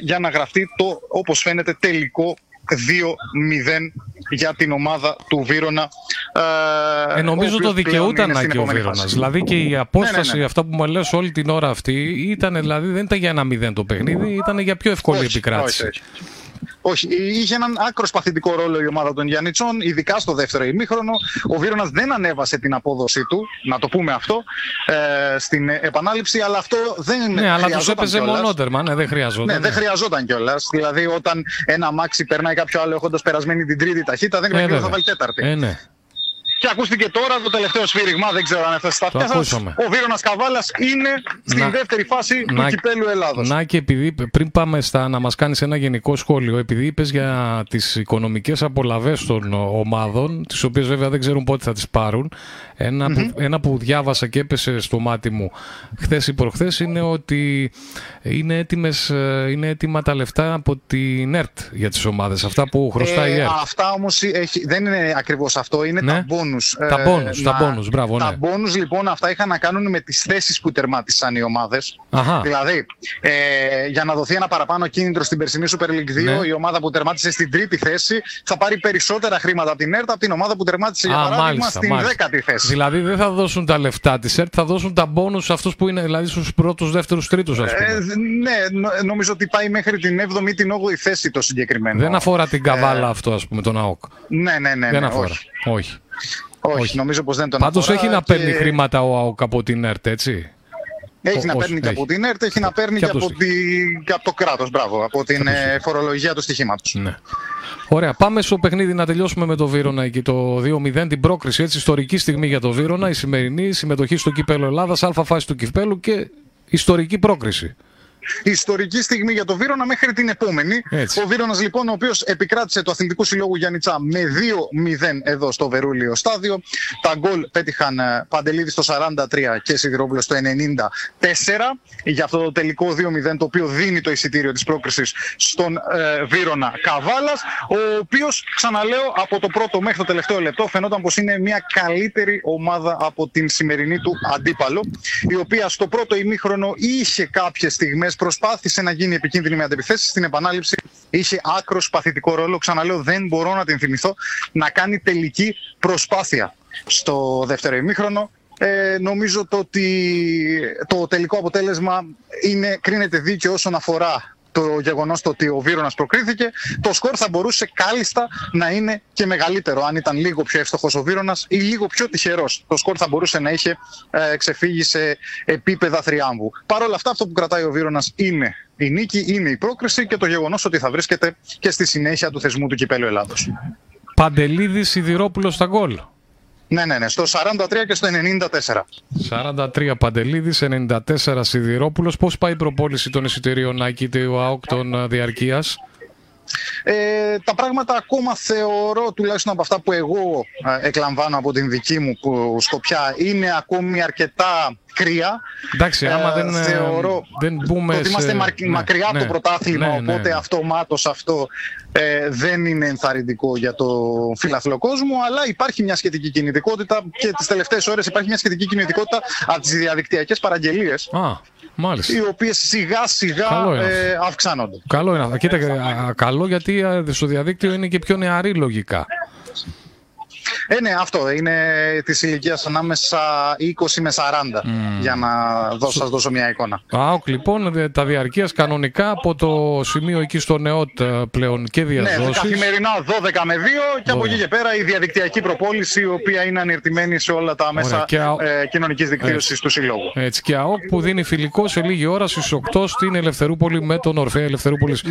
για να γραφτεί το, όπως φαίνεται, τελικό 2-0 για την ομάδα του Βύρωνα. Νομίζω το δικαιούταν και ο Βύρωνας. Δηλαδή και η απόσταση, αυτά που μου λες όλη την ώρα αυτή, ήταν, δηλαδή, δεν ήταν για ένα 0 το παιχνίδι, ήταν για πιο εύκολη επικράτηση. Όχι, είχε έναν άκρο παθητικό ρόλο η ομάδα των Γιάννητσών, ειδικά στο δεύτερο ημίχρονο. Ο Βύρωνας δεν ανέβασε την απόδοσή του, να το πούμε αυτό, στην επανάληψη, αλλά αυτό δεν χρειαζόταν. Ναι, αλλά τους έπαιζε μονότερμα, δεν χρειαζόταν. Ναι, δεν χρειαζόταν κιόλας. Δηλαδή, όταν ένα μάξι περνάει κάποιο άλλο έχοντας περασμένη την τρίτη ταχύτητα, δεν ξέρω θα βάλει τέταρτη. Και ακούστηκε τώρα το τελευταίο σφύριγμα, δεν ξέρω αν έφτασε στα αυτιά σας. Ο Βύρωνας Καβάλας είναι στην δεύτερη φάση του κυπέλου Ελλάδος. Να, και επειδή πριν πάμε στα, να μας κάνεις ένα γενικό σχόλιο, επειδή είπες για τις οικονομικές απολαβές των ομάδων, τις οποίες βέβαια δεν ξέρουν πότε θα τις πάρουν, ένα που διάβασα και έπεσε στο μάτι μου χθες ή προχθές είναι ότι είναι έτοιμα τα λεφτά από την ΕΡΤ για τις ομάδες. Αυτά που χρωστάει η ΕΡΤ. Αυτά όμως δεν είναι ακριβώς αυτό, είναι τα bonus. Τα bonus λοιπόν αυτά είχαν να κάνουν με τις θέσεις που τερμάτισαν οι ομάδες. Δηλαδή για να δοθεί ένα παραπάνω κίνητρο στην περσινή Super League 2, η ομάδα που τερμάτισε στην τρίτη θέση θα πάρει περισσότερα χρήματα από την ΕΡΤ από την ομάδα που τερμάτισε για παράδειγμα στην δέκατη θέση. Δηλαδή δεν θα δώσουν τα λεφτά της ΕΡΤ, θα δώσουν τα bonus αυτούς που είναι δηλαδή στους πρώτους, δεύτερους, τρίτους, ας πούμε. Ναι, νομίζω ότι πάει μέχρι την 7η ή την 8η θέση το συγκεκριμένο. Δεν αφορά την Καβάλα αυτό, ας πούμε, τον ΑΟΚ. Ναι. Δεν αφορά. Όχι, νομίζω πως δεν τον αφορά. Πάντως έχει να παίρνει χρήματα ο ΑΟΚ από την ΕΡΤ, έτσι. Έχει να παίρνει και από την ΕΡΤ, έχει να παίρνει και από το κράτος, από την φορολογία του στοιχήματος. Ναι. Ωραία, πάμε στο παιχνίδι να τελειώσουμε με το Βύρωνα και το 2-0, την πρόκριση, έτσι, ιστορική στιγμή για το Βύρωνα, η σημερινή συμμετοχή στο κύπελλο Ελλάδας, αλφα φάση του κυπέλλου και ιστορική πρόκριση. ιστορική στιγμή για τον Βύρωνα μέχρι την επόμενη. Έτσι. Ο Βύρωνας λοιπόν, ο οποίος επικράτησε το Αθλητικού Συλλόγου Γιάννητσά με 2-0 εδώ στο Βερούλιο Στάδιο. Τα γκολ πέτυχαν Παντελίδη στο 43 και Σιδηρόπουλος στο 94 για αυτό το τελικό 2-0, το οποίο δίνει το εισιτήριο της πρόκρισης στον Βύρωνα Καβάλας, ο οποίος, ξαναλέω, από το πρώτο μέχρι το τελευταίο λεπτό φαινόταν πως είναι μια καλύτερη ομάδα από την σημερινή του αντίπαλο, η οποία στο πρώτο ημίχρονο είχε κάποιες στιγμές, προσπάθησε να γίνει επικίνδυνη με αντεπιθέσεις, στην επανάληψη είχε άκρος παθητικό ρόλο, ξαναλέω δεν μπορώ να την θυμηθώ να κάνει τελική προσπάθεια στο δεύτερο ημίχρονο. Νομίζω το ότι το τελικό αποτέλεσμα κρίνεται δίκαιο όσον αφορά το γεγονός το ότι ο Βύρωνας προκρίθηκε. Το σκορ θα μπορούσε κάλλιστα να είναι και μεγαλύτερο. Αν ήταν λίγο πιο εύστοχος ο Βύρωνας ή λίγο πιο τυχερός, το σκορ θα μπορούσε να είχε ξεφύγει σε επίπεδα θριάμβου. Παρ' όλα αυτά, αυτό που κρατάει ο Βύρωνας είναι η νίκη, είναι η πρόκριση και το γεγονός ότι θα βρίσκεται και στη συνέχεια του θεσμού του Κυπέλλου Ελλάδος. Παντελίδη Σιδηρόπουλο στα γκολ. Ναι, στο 43 και στο 94. 43 Παντελίδης, 94 Σιδηρόπουλος. Πώς πάει η προπόληση των εισιτηρίων, Άκη, του ΑΟΚ των διαρκείας? Τα πράγματα ακόμα θεωρώ, τουλάχιστον από αυτά που εγώ εκλαμβάνω από την δική μου σκοπιά, είναι ακόμη αρκετά κρύα. Εντάξει, άμα δεν μπούμε ότι είμαστε μακριά από το πρωτάθλημα, οπότε αυτομάτως αυτό δεν είναι ενθαρρυντικό για το φιλαθλό κόσμο, αλλά υπάρχει μια σχετική κινητικότητα και τις τελευταίες ώρες υπάρχει μια σχετική κινητικότητα από τις διαδικτυακές παραγγελίες. Μάλιστα. Οι οποίες σιγά-σιγά αυξάνονται. Καλό είναι. Καλό, γιατί στο διαδίκτυο είναι και πιο νεαρή λογικά. Ναι, αυτό είναι της ηλικίας ανάμεσα 20 με 40, για να σας δώσω μια εικόνα. ΑΟΚ λοιπόν, τα διαρκείας κανονικά από το σημείο εκεί στο ΝΕΟΤ πλέον και διαδόσεις. Ναι, καθημερινά 12 με 2 και από εκεί και πέρα η διαδικτυακή προπόληση, η οποία είναι ανερτημένη σε όλα τα μέσα κοινωνικής δικτύωσης του Συλλόγου. Έτσι, και ΑΟΚ που δίνει φιλικό σε λίγη ώρα στις 8 στην Ελευθερούπολη με τον Ορφέα Ελευθερούπολης.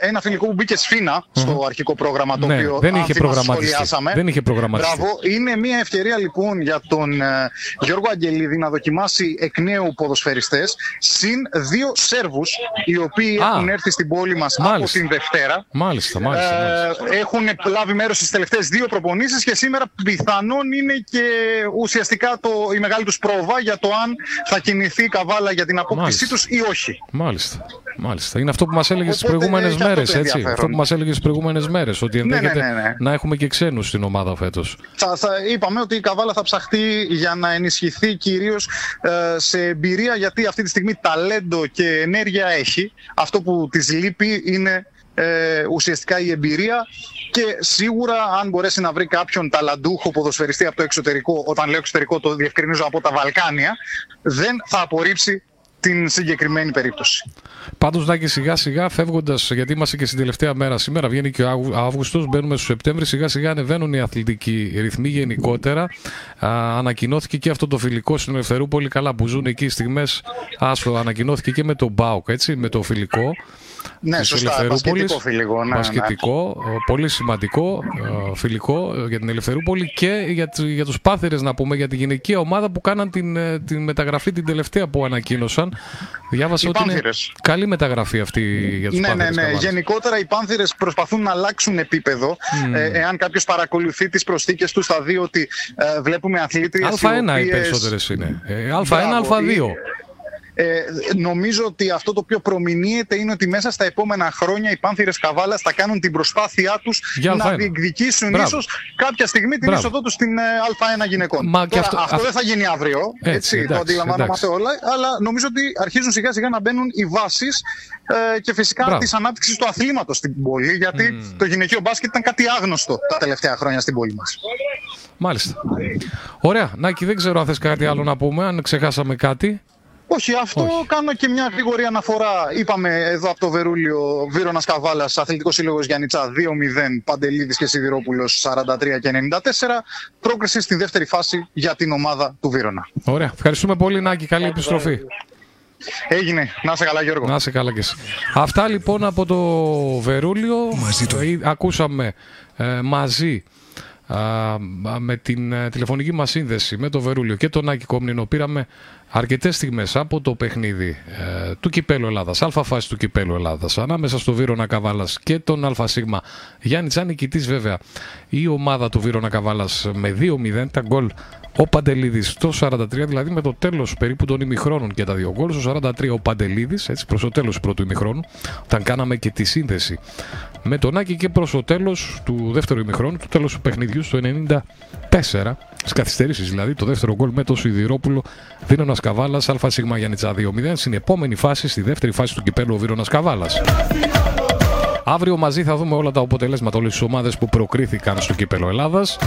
Ένα φιλικό που μπήκε σφίνα στο αρχικό πρόγραμμα, το οποίο δεν είχε προγραμματιστεί. Δεν είχε προγραμματιστεί. Μπράβο. Είναι μια ευκαιρία λοιπόν για τον Γιώργο Αγγελίδη να δοκιμάσει εκ νέου ποδοσφαιριστές, συν δύο Σέρβους, οι οποίοι έχουν έρθει στην πόλη μας από την Δευτέρα. Μάλιστα. Έχουν λάβει μέρος στις τελευταίες δύο προπονήσεις και σήμερα πιθανόν είναι και ουσιαστικά η μεγάλη τους πρόβα για το αν θα κινηθεί η Καβάλα για την απόκτησή τους ή όχι. Μάλιστα. Είναι αυτό που μας έλεγε στις προηγούμενες μέρες, έτσι. Αυτό που μας έλεγε στις προηγούμενες μέρες, ότι ενδέχεται να έχουμε και ξένους στην ομάδα φέτος. Είπαμε ότι η Καβάλα θα ψαχτεί για να ενισχυθεί κυρίως σε εμπειρία, γιατί αυτή τη στιγμή ταλέντο και ενέργεια έχει. Αυτό που της λείπει είναι ουσιαστικά η εμπειρία, και σίγουρα αν μπορέσει να βρει κάποιον ταλαντούχο ποδοσφαιριστή από το εξωτερικό, όταν λέω εξωτερικό το διευκρινίζω από τα Βαλκάνια, δεν θα απορρίψει την συγκεκριμένη περίπτωση. Πάντως, Νάκη, σιγά-σιγά φεύγοντας, γιατί είμαστε και στην τελευταία μέρα σήμερα, βγαίνει και ο Αύγουστος, μπαίνουμε στο Σεπτέμβρη, σιγά-σιγά ανεβαίνουν οι αθλητικοί ρυθμοί γενικότερα. Ανακοινώθηκε και αυτό το φιλικό στην Ελευθερούπολη, καλά που ζουν εκεί οι στιγμές άσχο. Ανακοινώθηκε και με τον ΠΑΟΚ, έτσι, με το φιλικό. Ναι, σωστά, μπασκετικό φιλικό. Ναι. Πολύ σημαντικό φιλικό για την Ελευθερούπολη και για τους Πάθερες, να πούμε, για τη γυναικεία ομάδα που κάναν την μεταγραφή την τελευταία που ανακοίνωσαν. Διάβασα ότι είναι καλή μεταγραφή αυτή για τους Πάνθηρες. Ναι. Γενικότερα οι Πάνθηρες προσπαθούν να αλλάξουν επίπεδο. Εάν κάποιος παρακολουθεί τις προσθήκες τους, θα δει ότι βλέπουμε αθλήτριες. Α1 οι περισσότερες είναι. Α1, Α2. Νομίζω ότι αυτό το οποίο προμηνύεται είναι ότι μέσα στα επόμενα χρόνια οι Πάνθηρες Καβάλας θα κάνουν την προσπάθειά τους να διεκδικήσουν ίσως κάποια στιγμή την είσοδό τους στην Α1 γυναικών. Αυτό δεν θα γίνει αύριο, το αντιλαμβάνομαστε όλα, αλλά νομίζω ότι αρχίζουν σιγά σιγά να μπαίνουν οι βάσεις και φυσικά της ανάπτυξης του αθλήματος στην πόλη, γιατί το γυναικείο μπάσκετ ήταν κάτι άγνωστο τα τελευταία χρόνια στην πόλη μας. Μάλιστα. Ωραία. Νάκη, δεν ξέρω αν θες κάτι άλλο να πούμε, αν ξεχάσαμε κάτι. Όχι, αυτό κάνω και μια γρήγορη αναφορά. Είπαμε εδώ από το Βερούλιο, Βύρωνας Καβάλας, Αθλητικός Σύλλογος Γιάννητσά 2-0, Παντελίδης και Σιδηρόπουλος 43 και 94. Πρόκριση στη δεύτερη φάση για την ομάδα του Βύρωνα. Ωραία. Ευχαριστούμε πολύ, Νάκη. Καλή επιστροφή. Έγινε. Να είσαι καλά, Γιώργο. Να είσαι καλά και εσύ. Αυτά λοιπόν από το Βερούλιο. Ακούσαμε μαζί με την τηλεφωνική μας σύνδεση με τον Βερούλιο και τον Άκη Κόμνηνο πήραμε αρκετές στιγμές από το παιχνίδι του Κυπέλλου Ελλάδας, αλφα φάση του Κυπέλλου Ελλάδας, ανάμεσα στο Βύρωνα Καβάλας και τον ΑΣ. Γιάννη Τσάν νικητής βέβαια η ομάδα του Βύρωνα Καβάλας με 2-0, τα γκολ ο Παντελίδης το 43, δηλαδή με το τέλος περίπου των ημιχρόνων και τα δύο γκολ. Στο 43 ο Παντελίδης, έτσι προς το τέλος του πρώτου ημιχρόνου, όταν κάναμε και τη σύνδεση με τον Άκη, και προς το τέλος του δεύτερου ημιχρόνου, του τέλος του παιχνιδιού, στο 94, στις καθυστερήσεις δηλαδή, το δεύτερο γκολ με το Σιδηρόπουλο, Βύρωνας Καβάλας, ΑΣ Γιαννιτσά 2-0, στην επόμενη φάση, στη δεύτερη φάση του κυπέλλου ο Βύρωνας Καβάλας. Αύριο μαζί θα δούμε όλα τα αποτελέσματα, όλες τις ομάδες που προκρίθηκαν στο Κύπελλο Ελλάδας.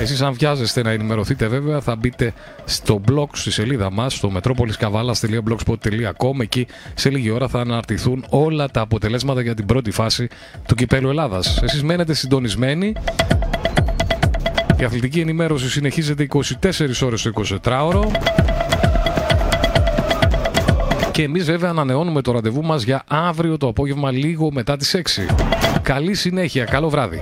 Εσείς αν βιάζεστε να ενημερωθείτε βέβαια θα μπείτε στο blog, στη σελίδα μας, στο metropoliskavalas.blogspot.com. Εκεί σε λίγη ώρα θα αναρτηθούν όλα τα αποτελέσματα για την πρώτη φάση του Κυπέλλου Ελλάδας. Εσείς μένετε συντονισμένοι. Η αθλητική ενημέρωση συνεχίζεται 24 ώρες στο 24ωρο. Και εμείς βέβαια ανανεώνουμε το ραντεβού μας για αύριο το απόγευμα λίγο μετά τις 6. Καλή συνέχεια, καλό βράδυ.